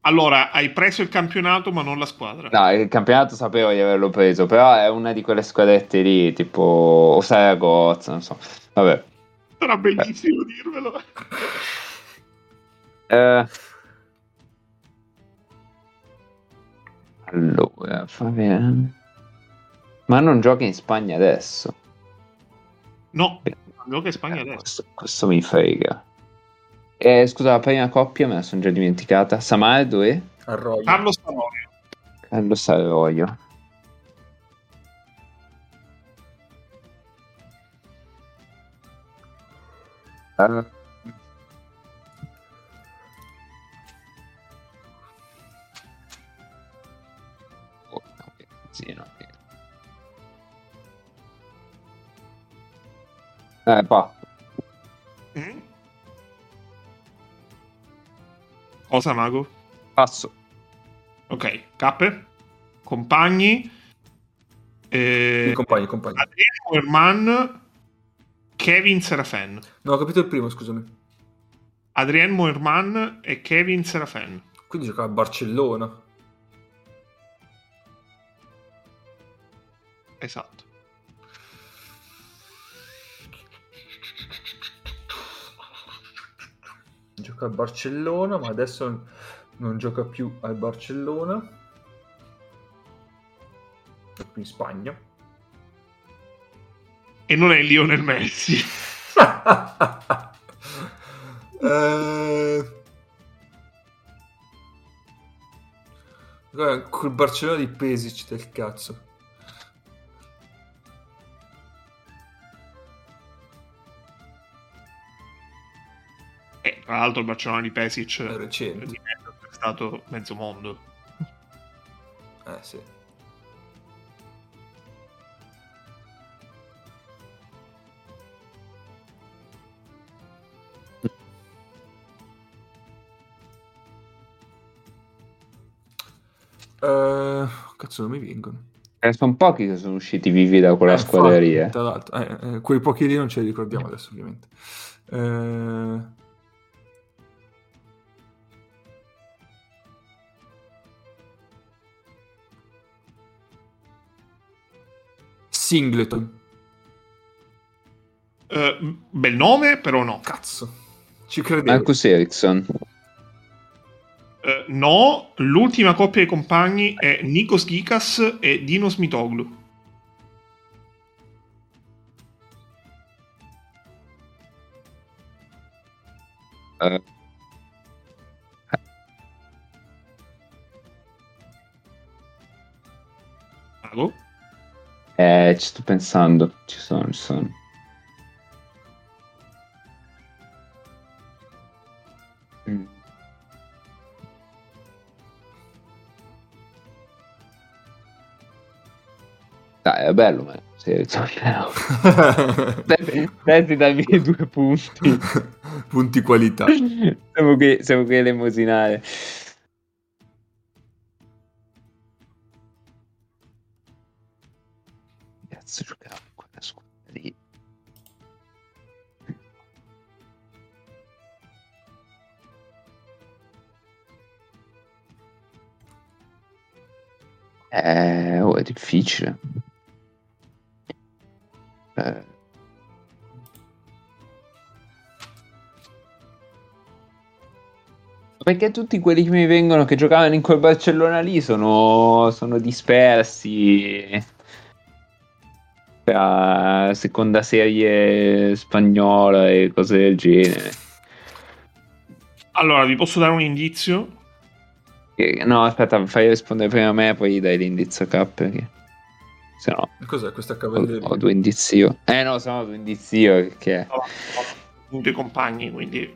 Allora, hai preso il campionato ma non la squadra. No, il campionato sapevo di averlo preso, però è una di quelle squadrette lì, tipo o Saragozza, non so. Vabbè. Sarà bellissimo dirvelo. Allora, va bene. Ma non gioca in Spagna adesso? No, non gioca in Spagna adesso. Questo mi frega. Scusa, la prima coppia me la sono già dimenticata. Samardo e? Arroyo. Carlos Arroyo. Cosa mago? Passo. Ok, cappe. Compagni. Compagni. Adriano Moerman, Kevin Serafin. No, ho capito il primo, scusami. Adriano Moerman e Kevin Serafin. Quindi giocava a Barcellona. Esatto. Gioca al Barcellona, ma adesso non gioca più al Barcellona, qui in Spagna, e non è Lionel Messi. Col Barcellona di Pesic del cazzo. Tra l'altro il Barcellona di Pesic è stato mezzo mondo. Sì. Cazzo, non mi vengono. Sono pochi che sono usciti vivi da quella squadra lì. Tra l'altro, quei pochi lì non ce li ricordiamo adesso, ovviamente. Singleton. Bel nome, però no. Cazzo, ci credevo. Marcus Ericsson. No, l'ultima coppia di compagni è Nikos Gikas e Dinos Mitoglu. Ci sto pensando, ci sono. Dai, è bello, ma sì, senti dai miei 2 punti. Punti qualità. Siamo qui a elemosinare. Giocava in quella squadra lì. È difficile. Perché tutti quelli che mi vengono che giocavano in quel Barcellona lì sono dispersi a seconda serie spagnola e cose del genere. Allora, vi posso dare un indizio? No, aspetta, fai rispondere prima a me, poi dai l'indizio a K. Perché... se no. Cos'è questa cavalleria? Ho due indizio. No, sono due indizio perché ho due compagni, quindi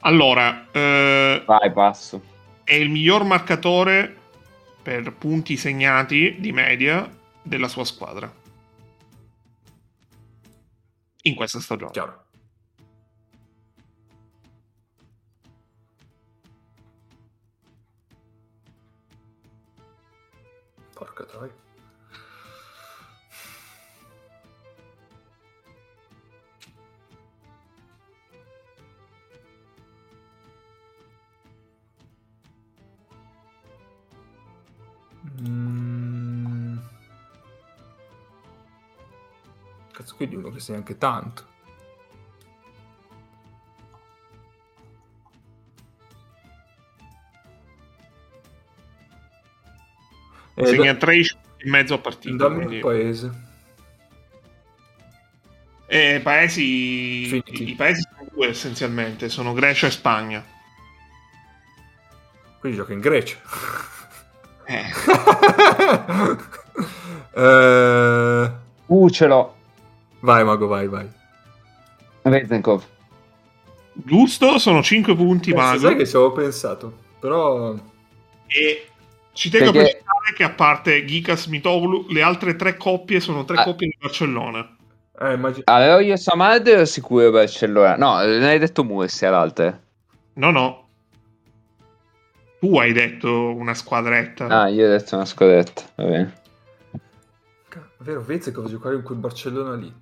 allora vai, passo. È il miglior marcatore per punti segnati di media della sua squadra in questa stagione. Chiaro. Porca troia. Cazzo, qui di uno che segna anche tanto. Segna 13 e mezzo a partita. Dammi il paese. I paesi sono due essenzialmente, sono Grecia e Spagna. Quindi gioca in Grecia. Ce l'ho. Vai Mago, vai. Vezenkov. Giusto, sono 5 punti. Mago, sai che ci avevo pensato, però e ci tengo a precisare che a parte Gikas Mitoglu le altre tre coppie sono tre coppie di Barcellona. Avevo io Samardo ero sicuro Barcellona. No, ne hai detto Murcia l'altra. No. Tu hai detto una squadretta. Ah, io ho detto una squadretta, va bene. Vero, Vezenkov giocare in quel Barcellona lì.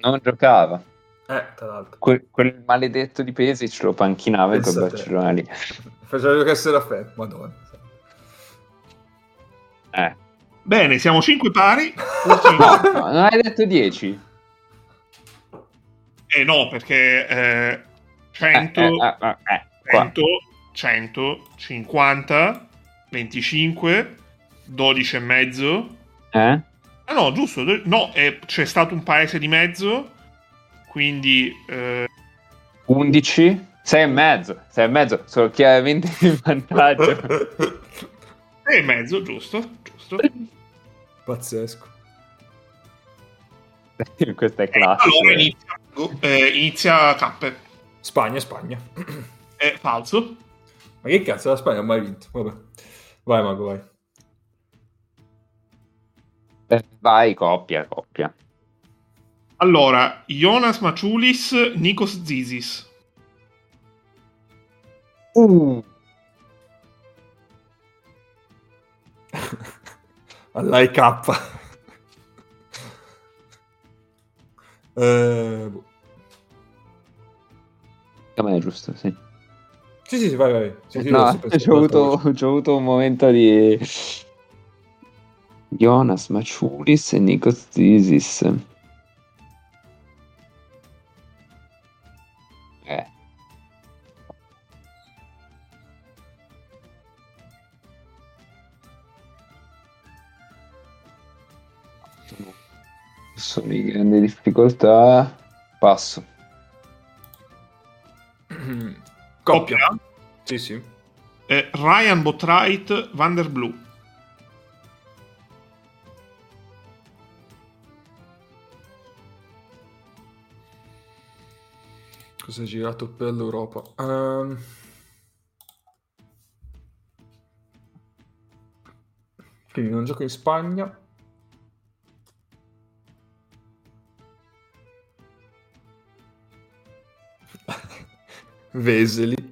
Non giocava. Tra l'altro. Quel maledetto di Pesic lo panchinava in quel Barcellona lì. Faceva giocare la Fè, madonna. Bene, siamo 5 pari. No, non hai detto 10? No, perché 100... 100, 50, 25, 12 e mezzo. Ah no, giusto. No, c'è stato un paese di mezzo. Quindi 11, 6 e mezzo. Sono chiaramente in vantaggio. 6 e mezzo, giusto. Pazzesco. Questa è classica. Allora inizia Cappe. Spagna. È falso. Ma che cazzo, la Spagna ha mai vinto? Vabbè. Vai Mago, vai. Vai, coppia. Allora, Jonas Mačiulis, Nikos Zisis. All'IK. Come è giusto, sì. Sì, vai. Ho avuto un momento di Jonas Mačiulis e Nikos Zisis. Sono in grande difficoltà. Passo. Coppia. Sì. Ryan Boatwright, Van der Blue. Cosa è girato per l'Europa? Quindi non gioco in Spagna. Vesely. E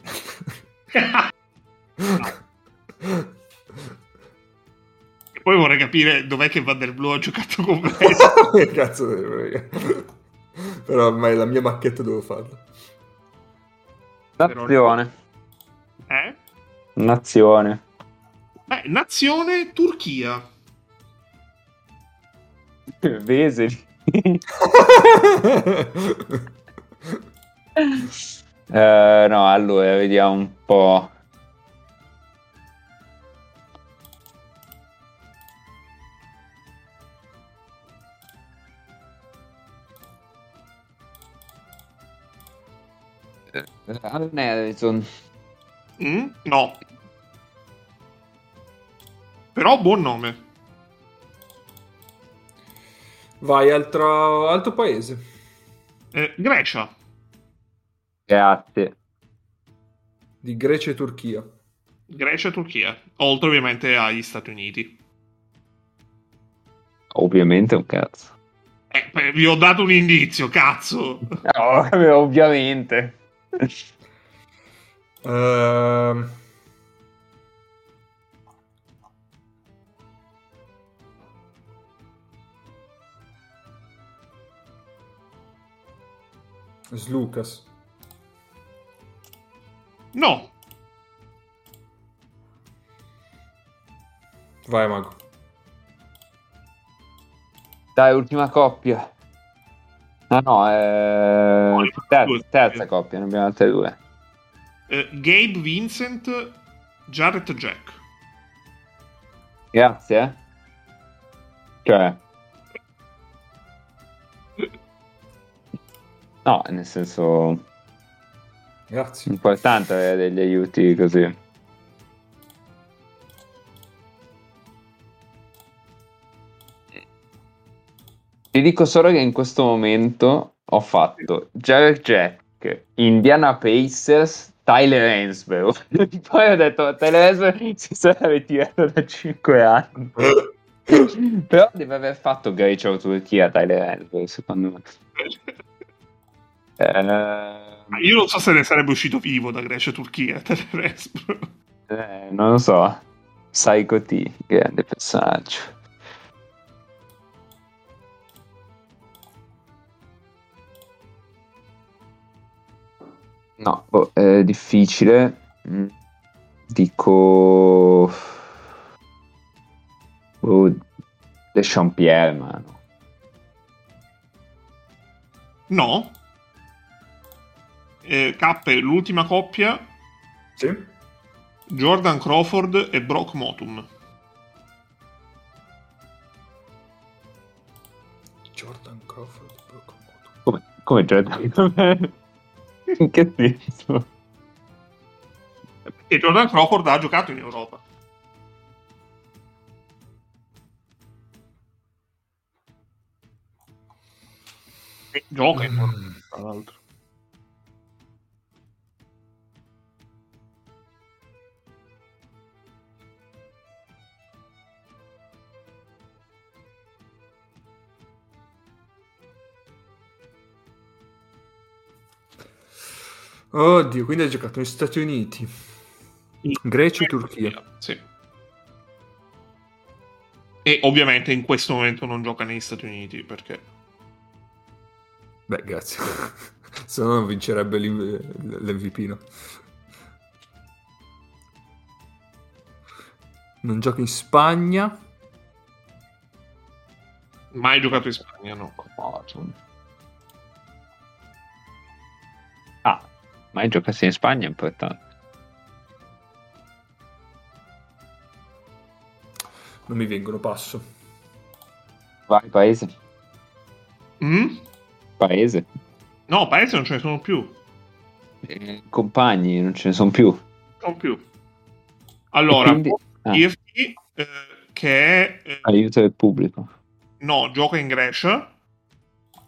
poi vorrei capire dov'è che Van der Blue ha giocato con me. Che cazzo devo, raga. Però ormai la mia macchetta devo farla. Nazione. Nazione. Nazione Turchia. Vesely. No, allora vediamo un po'. Arneson. No. Però buon nome. Vai, altro paese. Grecia. Grazie. Di Grecia e Turchia. Grecia e Turchia. Oltre ovviamente agli Stati Uniti. Ovviamente un cazzo. Vi ho dato un indizio, cazzo. No, ovviamente. Slukas. No. Vai, Mago. Dai, ultima coppia. Ah no, terza coppia, ne abbiamo altre due. Gabe Vincent, Jarrett Jack. Grazie. Cioè no, nel senso, grazie. Importante avere degli aiuti così. Ti dico solo che in questo momento ho fatto Jarrett Jack, Indiana Pacers, Tyler Hensbrough. Poi ho detto Tyler Hensbrough si sarà ritirato da 5 anni. Però deve aver fatto Grecia o Turchia Tyler Hensbrough, secondo me. Io non so se ne sarebbe uscito vivo da Grecia e Turchia. Non lo so. Psycho T, grande personaggio. No, è difficile. Dico Deschampier, mano. No. Cappe, l'ultima coppia. Sì. Jordan Crawford e Brock Motum. Jordan Crawford e Brock Motum. Come Jordan? In che senso? E Jordan Crawford ha giocato in Europa. E gioca in Europa, tra l'altro. Oddio, quindi ha giocato negli Stati Uniti, Grecia e Turchia. Sì. E ovviamente in questo momento non gioca negli Stati Uniti perché... Beh, grazie. Se no non vincerebbe l'MVP, no? Non gioca in Spagna. Mai giocato in Spagna, no. Mai giocasse in Spagna è importante. Non mi vengono, passo. Vai, paese. Paese? No, paese non ce ne sono più. Compagni non ce ne sono più. Non più. Allora, quindi... IFG, che è... Aiuto del pubblico. No, gioca in Grecia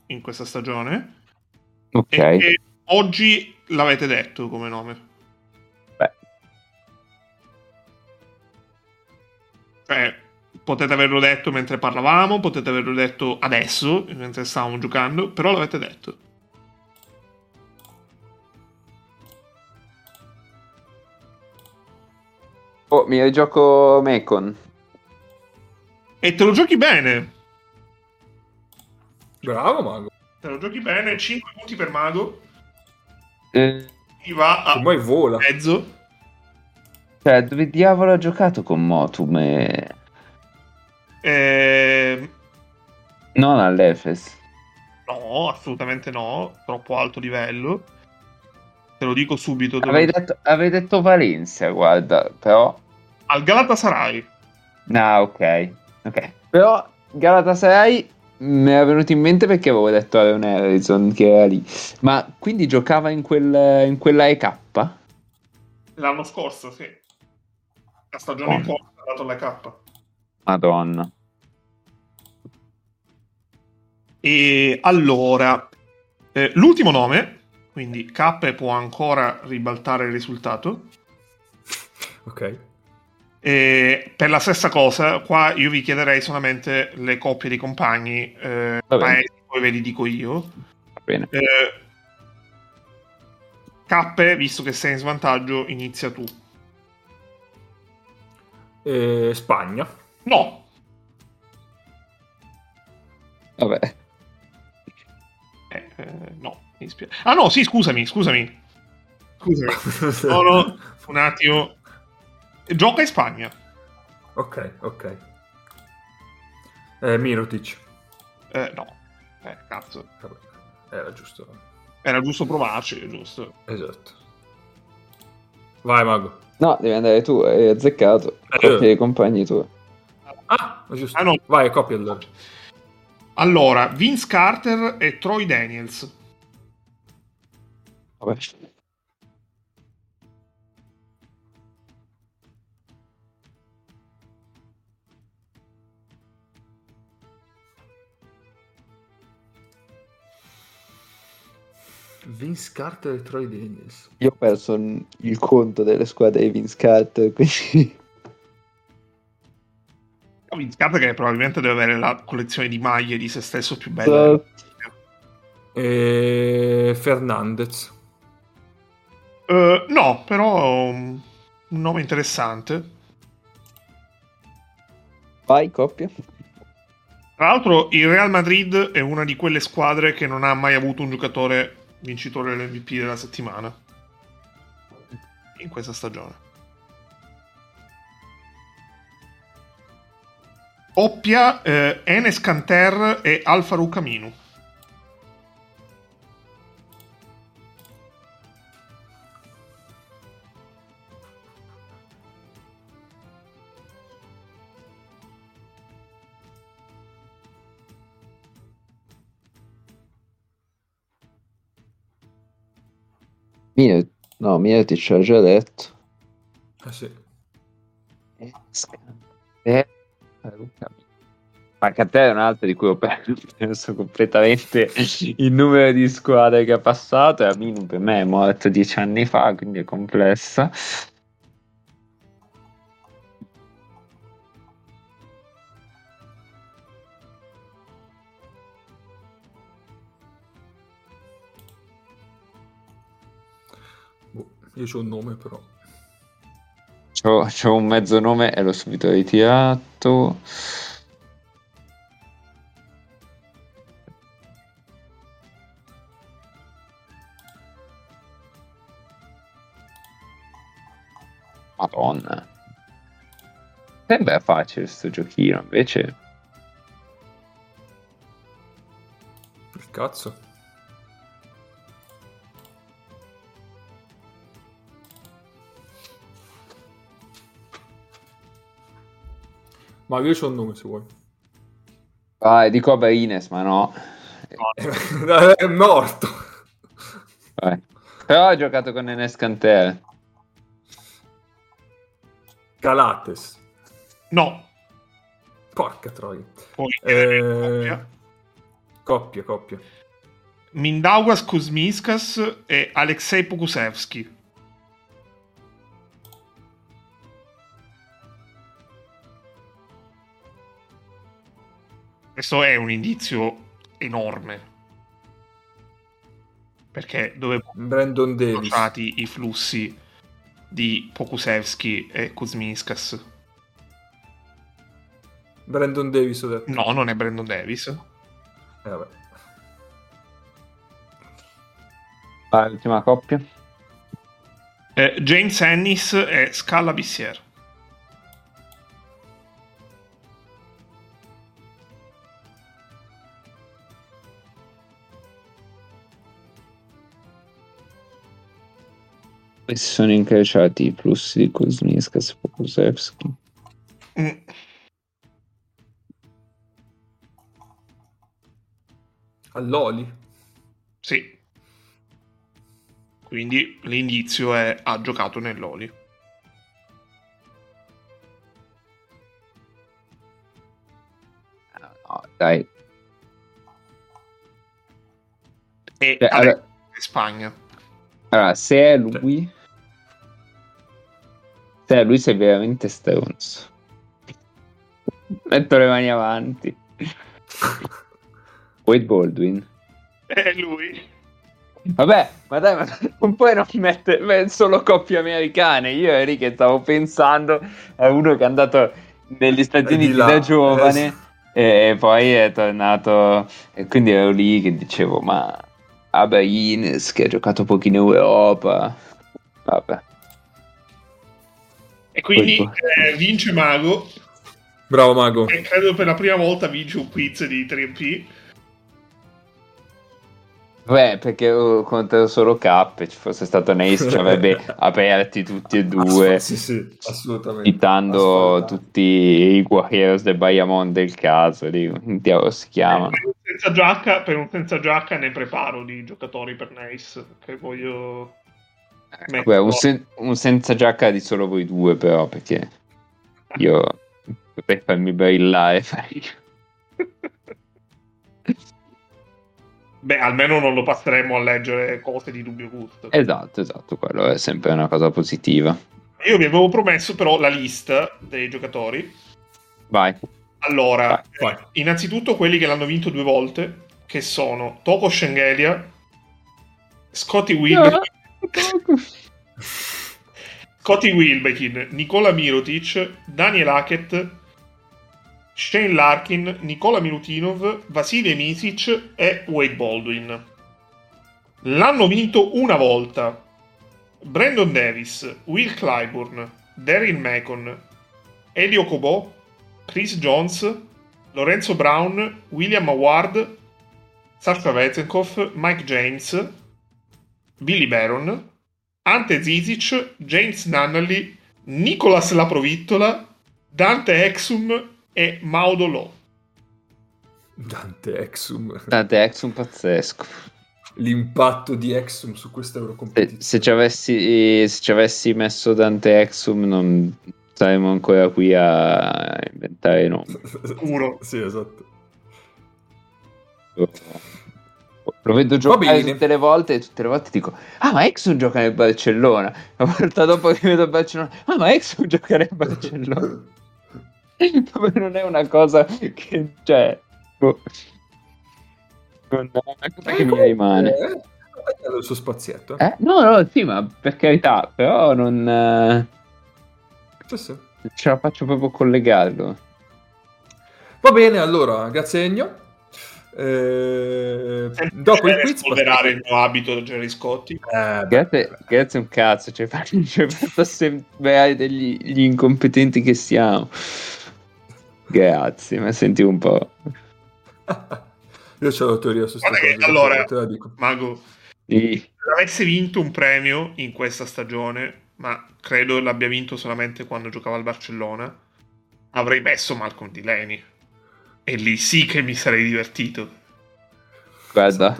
in questa stagione. Ok. E oggi... L'avete detto come nome? Beh. Cioè, potete averlo detto mentre parlavamo, potete averlo detto adesso, mentre stavamo giocando, però l'avete detto. Oh, mi rigioco Macon. E te lo giochi bene. Bravo, Mago. Te lo giochi bene, 5 punti per Mago. Va a poi vola mezzo. Cioè, dove diavolo ha giocato con Motum? Non all'Efes. No, assolutamente no. Troppo alto livello. Te lo dico subito. Avevi detto Valencia, guarda, però. Al Galatasaray. No, ok. Però Galatasaray mi era venuto in mente perché avevo detto a Aaron Harrison che era lì. Ma quindi giocava in quella EK? L'anno scorso, sì. La stagione in corso ha dato l'EK. Madonna. E allora, l'ultimo nome, quindi K può ancora ribaltare il risultato. Ok. E per la stessa cosa, qua io vi chiederei solamente le coppie dei compagni, paesi, poi ve li dico io. Va bene. K, visto che sei in svantaggio, inizia tu. Spagna. No. Vabbè. No, mi dispiace. Ah no, sì, scusami. Solo un attimo. Gioca in Spagna. Ok. Mirotic. No. Cazzo. Era giusto provarci, giusto. Esatto. Vai, Mago. No, devi andare tu, hai azzeccato. Coppie dei compagni tu. Ah, giusto. Ah, no. Vai, copia allora. Allora, Vince Carter e Troy Daniels. Vabbè. Vince Carter e Troy Daniels. Io ho perso il conto delle squadre di Vince Carter, quindi... Vince Carter che probabilmente deve avere la collezione di maglie di se stesso più bella. Fernandez. No, però un nome interessante. Vai, coppia. Tra l'altro il Real Madrid è una di quelle squadre che non ha mai avuto un giocatore vincitore dell'MVP della settimana in questa stagione. Oppia, Enes Kanter e Alfa-Farouq Caminu. No, Mieti ci ha già detto. Ah sì. Canter è un altro di cui ho perso completamente il numero di squadre che ha passato. E Aminu per me è morto 10 anni fa, quindi è complessa. Io c'ho un nome, però c'ho un mezzo nome e l'ho subito ritirato. Madonna, sembra facile sto giochino, invece il cazzo. Ma io c'ho un nome, se vuoi. Ah, dico a Ines, ma no. No. È morto. Vai. Però ha giocato con Enes Kanter. Galates. No. Porca troia. Coppia. Mindaugas Kuzmiskas e Alexei Pokusevski. Questo è un indizio enorme, perché dove Brandon Davis sono stati i flussi di Pokusevski e Kuzmiskas? Brandon Davis ho detto. No, non è Brandon Davis. Vabbè. L'ultima coppia. James Ennis e Scala Bissier. Si sono incrociati i flussi di Kuzmiskas e Pokusevski. All'Oli? Sì. Quindi l'indizio è ha giocato nell'Oli. dai. E beh, allora, Spagna. Allora, se è lui, se è lui, sei veramente stronzo. Metto le mani avanti. Wade Baldwin. È lui. Vabbè, ma dai, ma un po' non mette solo coppie americane. Io eri che stavo pensando a uno che è andato negli Stati Uniti da giovane e poi è tornato, e quindi ero lì che dicevo, ma vabbè, Ines che ha giocato poco in Europa, vabbè. E quindi vince Mago. Bravo Mago. E credo per la prima volta vince un quiz di 3P. Beh, perché contavo solo K, ci fosse stato Neis, ci avrebbe aperti tutti e due. Sì, sì, assolutamente. Citando tutti i guerrieri del Bayamon del caso, lì, diavolo si chiamano. Per un senza giacca ne preparo di giocatori per Neis, che voglio... Beh, un senza giacca di solo voi due, però, perché io potrei farmi brillare. Beh, almeno non lo passeremo a leggere cose di dubbio gusto. Esatto, quello è sempre una cosa positiva. Io vi avevo promesso però la lista dei giocatori. Vai. Allora, vai. Innanzitutto quelli che l'hanno vinto due volte, che sono Toco Shengelia, Scotty Wilbekin, Nicola Mirotic, Daniel Hackett, Shane Larkin, Nicola Milutinov, Vasilij Misic e Wade Baldwin. L'hanno vinto una volta Brandon Davis, Will Clyburn, Darren Macon, Elio Kobo, Chris Jones, Lorenzo Brown, William Howard, Sasha Vezenkov, Mike James, Billy Baron, Ante Zizic, James Nunnally, Nicolas Laprovittola, Dante Exum e Maudo Lo. Dante Exum pazzesco. L'impatto di Exum su questa Eurocompetizione. Se ci avessi messo Dante Exum non saremmo ancora qui a inventare nomi. Sicuro. Sì, esatto. Lo vedo giocare tutte le volte dico, ah, ma Exum gioca nel Barcellona. Una volta dopo che vedo Barcellona, ah, ma Exum gioca nel Barcellona. Non è una cosa che, cioè, non è una cosa che mi rimane. Il suo spazietto. No, sì, ma per carità, però non ce la faccio proprio collegarlo. Va bene, allora, grazie Ennio. Dopo il quiz spolverare il mio abito da Jerry Scotti. Grazie un cazzo, cioè faccio sembrare gli incompetenti che siamo. Grazie, ma senti un po'. Io c'ho la teoria su questa cosa. Allora, te la dico. Mago, sì. Avesse vinto un premio in questa stagione, ma credo l'abbia vinto solamente quando giocava al Barcellona, avrei messo Malcolm Delaney. E lì sì che mi sarei divertito. Guarda,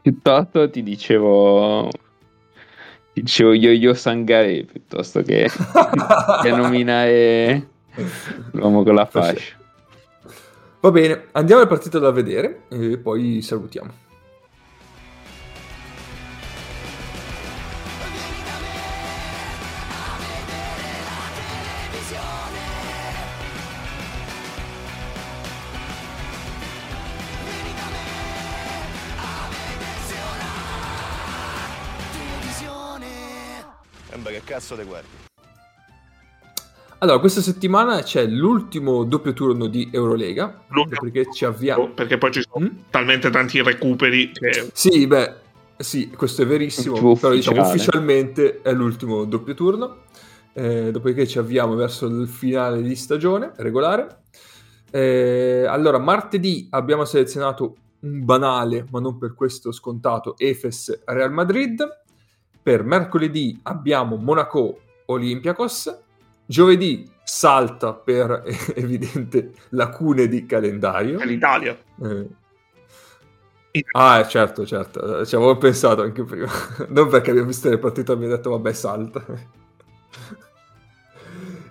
piuttosto ti dicevo Yo-Yo Sangaré piuttosto che nominare l'uomo con la fascia. Va bene, andiamo alla partita da vedere e poi salutiamo. Cazzo le guardi. Allora, questa settimana c'è l'ultimo doppio turno di Eurolega, perché ci avviamo, perché poi ci sono talmente tanti recuperi che... Sì, beh, sì, questo è verissimo, però diciamo ufficialmente è l'ultimo doppio turno, dopodiché ci avviamo verso il finale di stagione regolare. Allora, martedì abbiamo selezionato un banale, ma non per questo scontato, Efes Real Madrid. Per mercoledì abbiamo Monaco Olympiakos, giovedì salta per evidente lacune di calendario. L'Italia. Ah, certo, ci avevo pensato anche prima. Non perché abbiamo visto le partite e mi ha detto vabbè salta.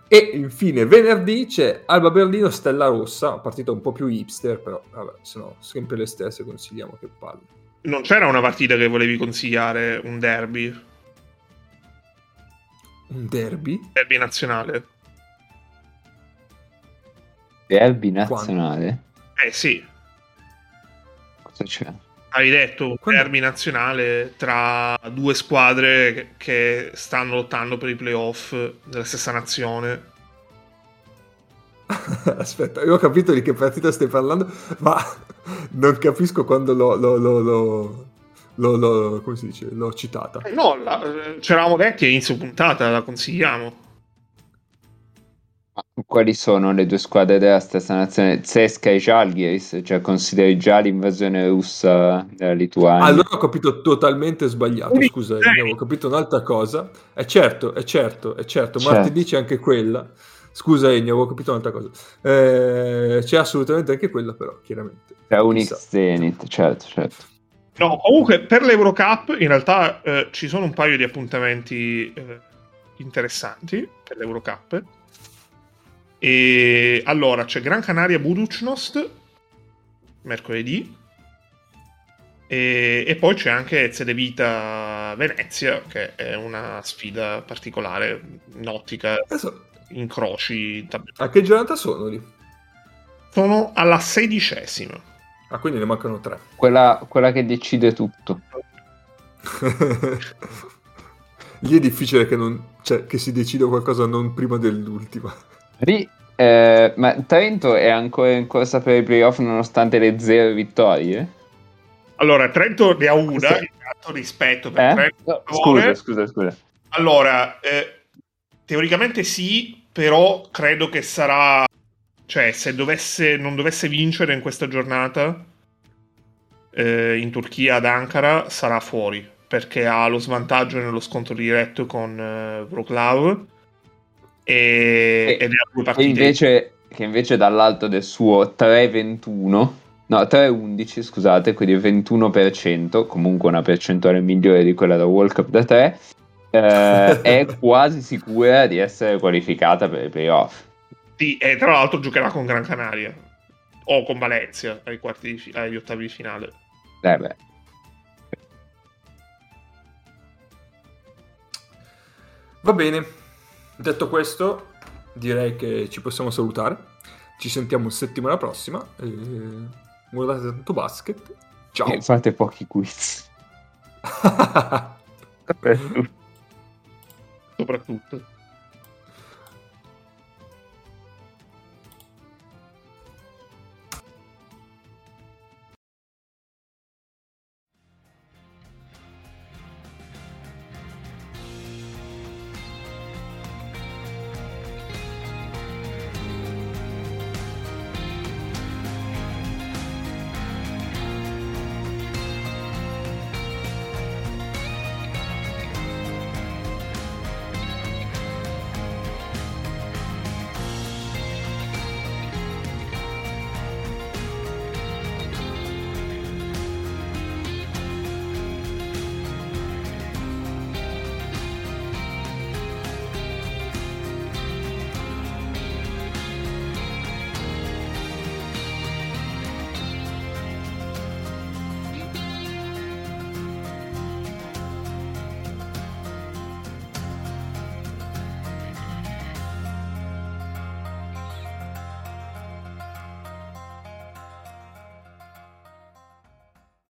E infine venerdì c'è Alba Berlino Stella Rossa, una partita un po' più hipster, però vabbè, sono sempre le stesse, consigliamo, che palle. Non c'era una partita che volevi consigliare, un derby? Un derby? Derby nazionale. Derby nazionale? Quando? Sì. Cosa c'è? Hai detto un derby nazionale tra due squadre che stanno lottando per i playoff della stessa nazione. Aspetta, io ho capito di che partita stai parlando, ma non capisco quando come si dice, l'ho citata. No, ci eravamo detti all'inizio puntata, la consigliamo. Quali sono le due squadre della stessa nazione? Cesca e Žalgiris, cioè consideri già l'invasione russa della Lituania? Allora ho capito totalmente sbagliato, scusa, avevo capito un'altra cosa. È certo, martedì c'è anche quella. Scusa Ennio, avevo capito un'altra cosa. C'è assolutamente anche quella, però, chiaramente. C'è Unix Zenit, certo. No, comunque per l'Eurocup in realtà ci sono un paio di appuntamenti interessanti per l'Eurocup. E allora c'è Gran Canaria Budućnost mercoledì e poi c'è anche Cedevita Venezia, che è una sfida particolare in ottica incroci. A che giornata sono lì? Sono alla 16ª. Ah, quindi ne mancano 3. Quella che decide tutto. Lì è difficile che si decida qualcosa non prima dell'ultima. Ma Trento è ancora in corsa per i playoff nonostante le 0 vittorie? Allora, Trento ne ha una, intanto rispetto per Trento. Scusa. Allora, teoricamente sì, però credo che sarà... Cioè, se non dovesse vincere in questa giornata in Turchia ad Ankara, sarà fuori, perché ha lo svantaggio nello scontro diretto con Wroclaw. E due partite che invece dall'alto del suo 3-11, scusate, quindi 21%, comunque una percentuale migliore di quella da World Cup da 3, è quasi sicura di essere qualificata per i playoff. Sì, e tra l'altro giocherà con Gran Canaria o con Valencia agli ottavi di finale. Va bene. Detto questo, direi che ci possiamo salutare. Ci sentiamo settimana prossima. Guardate tanto basket. Ciao. E fate pochi quiz. Soprattutto.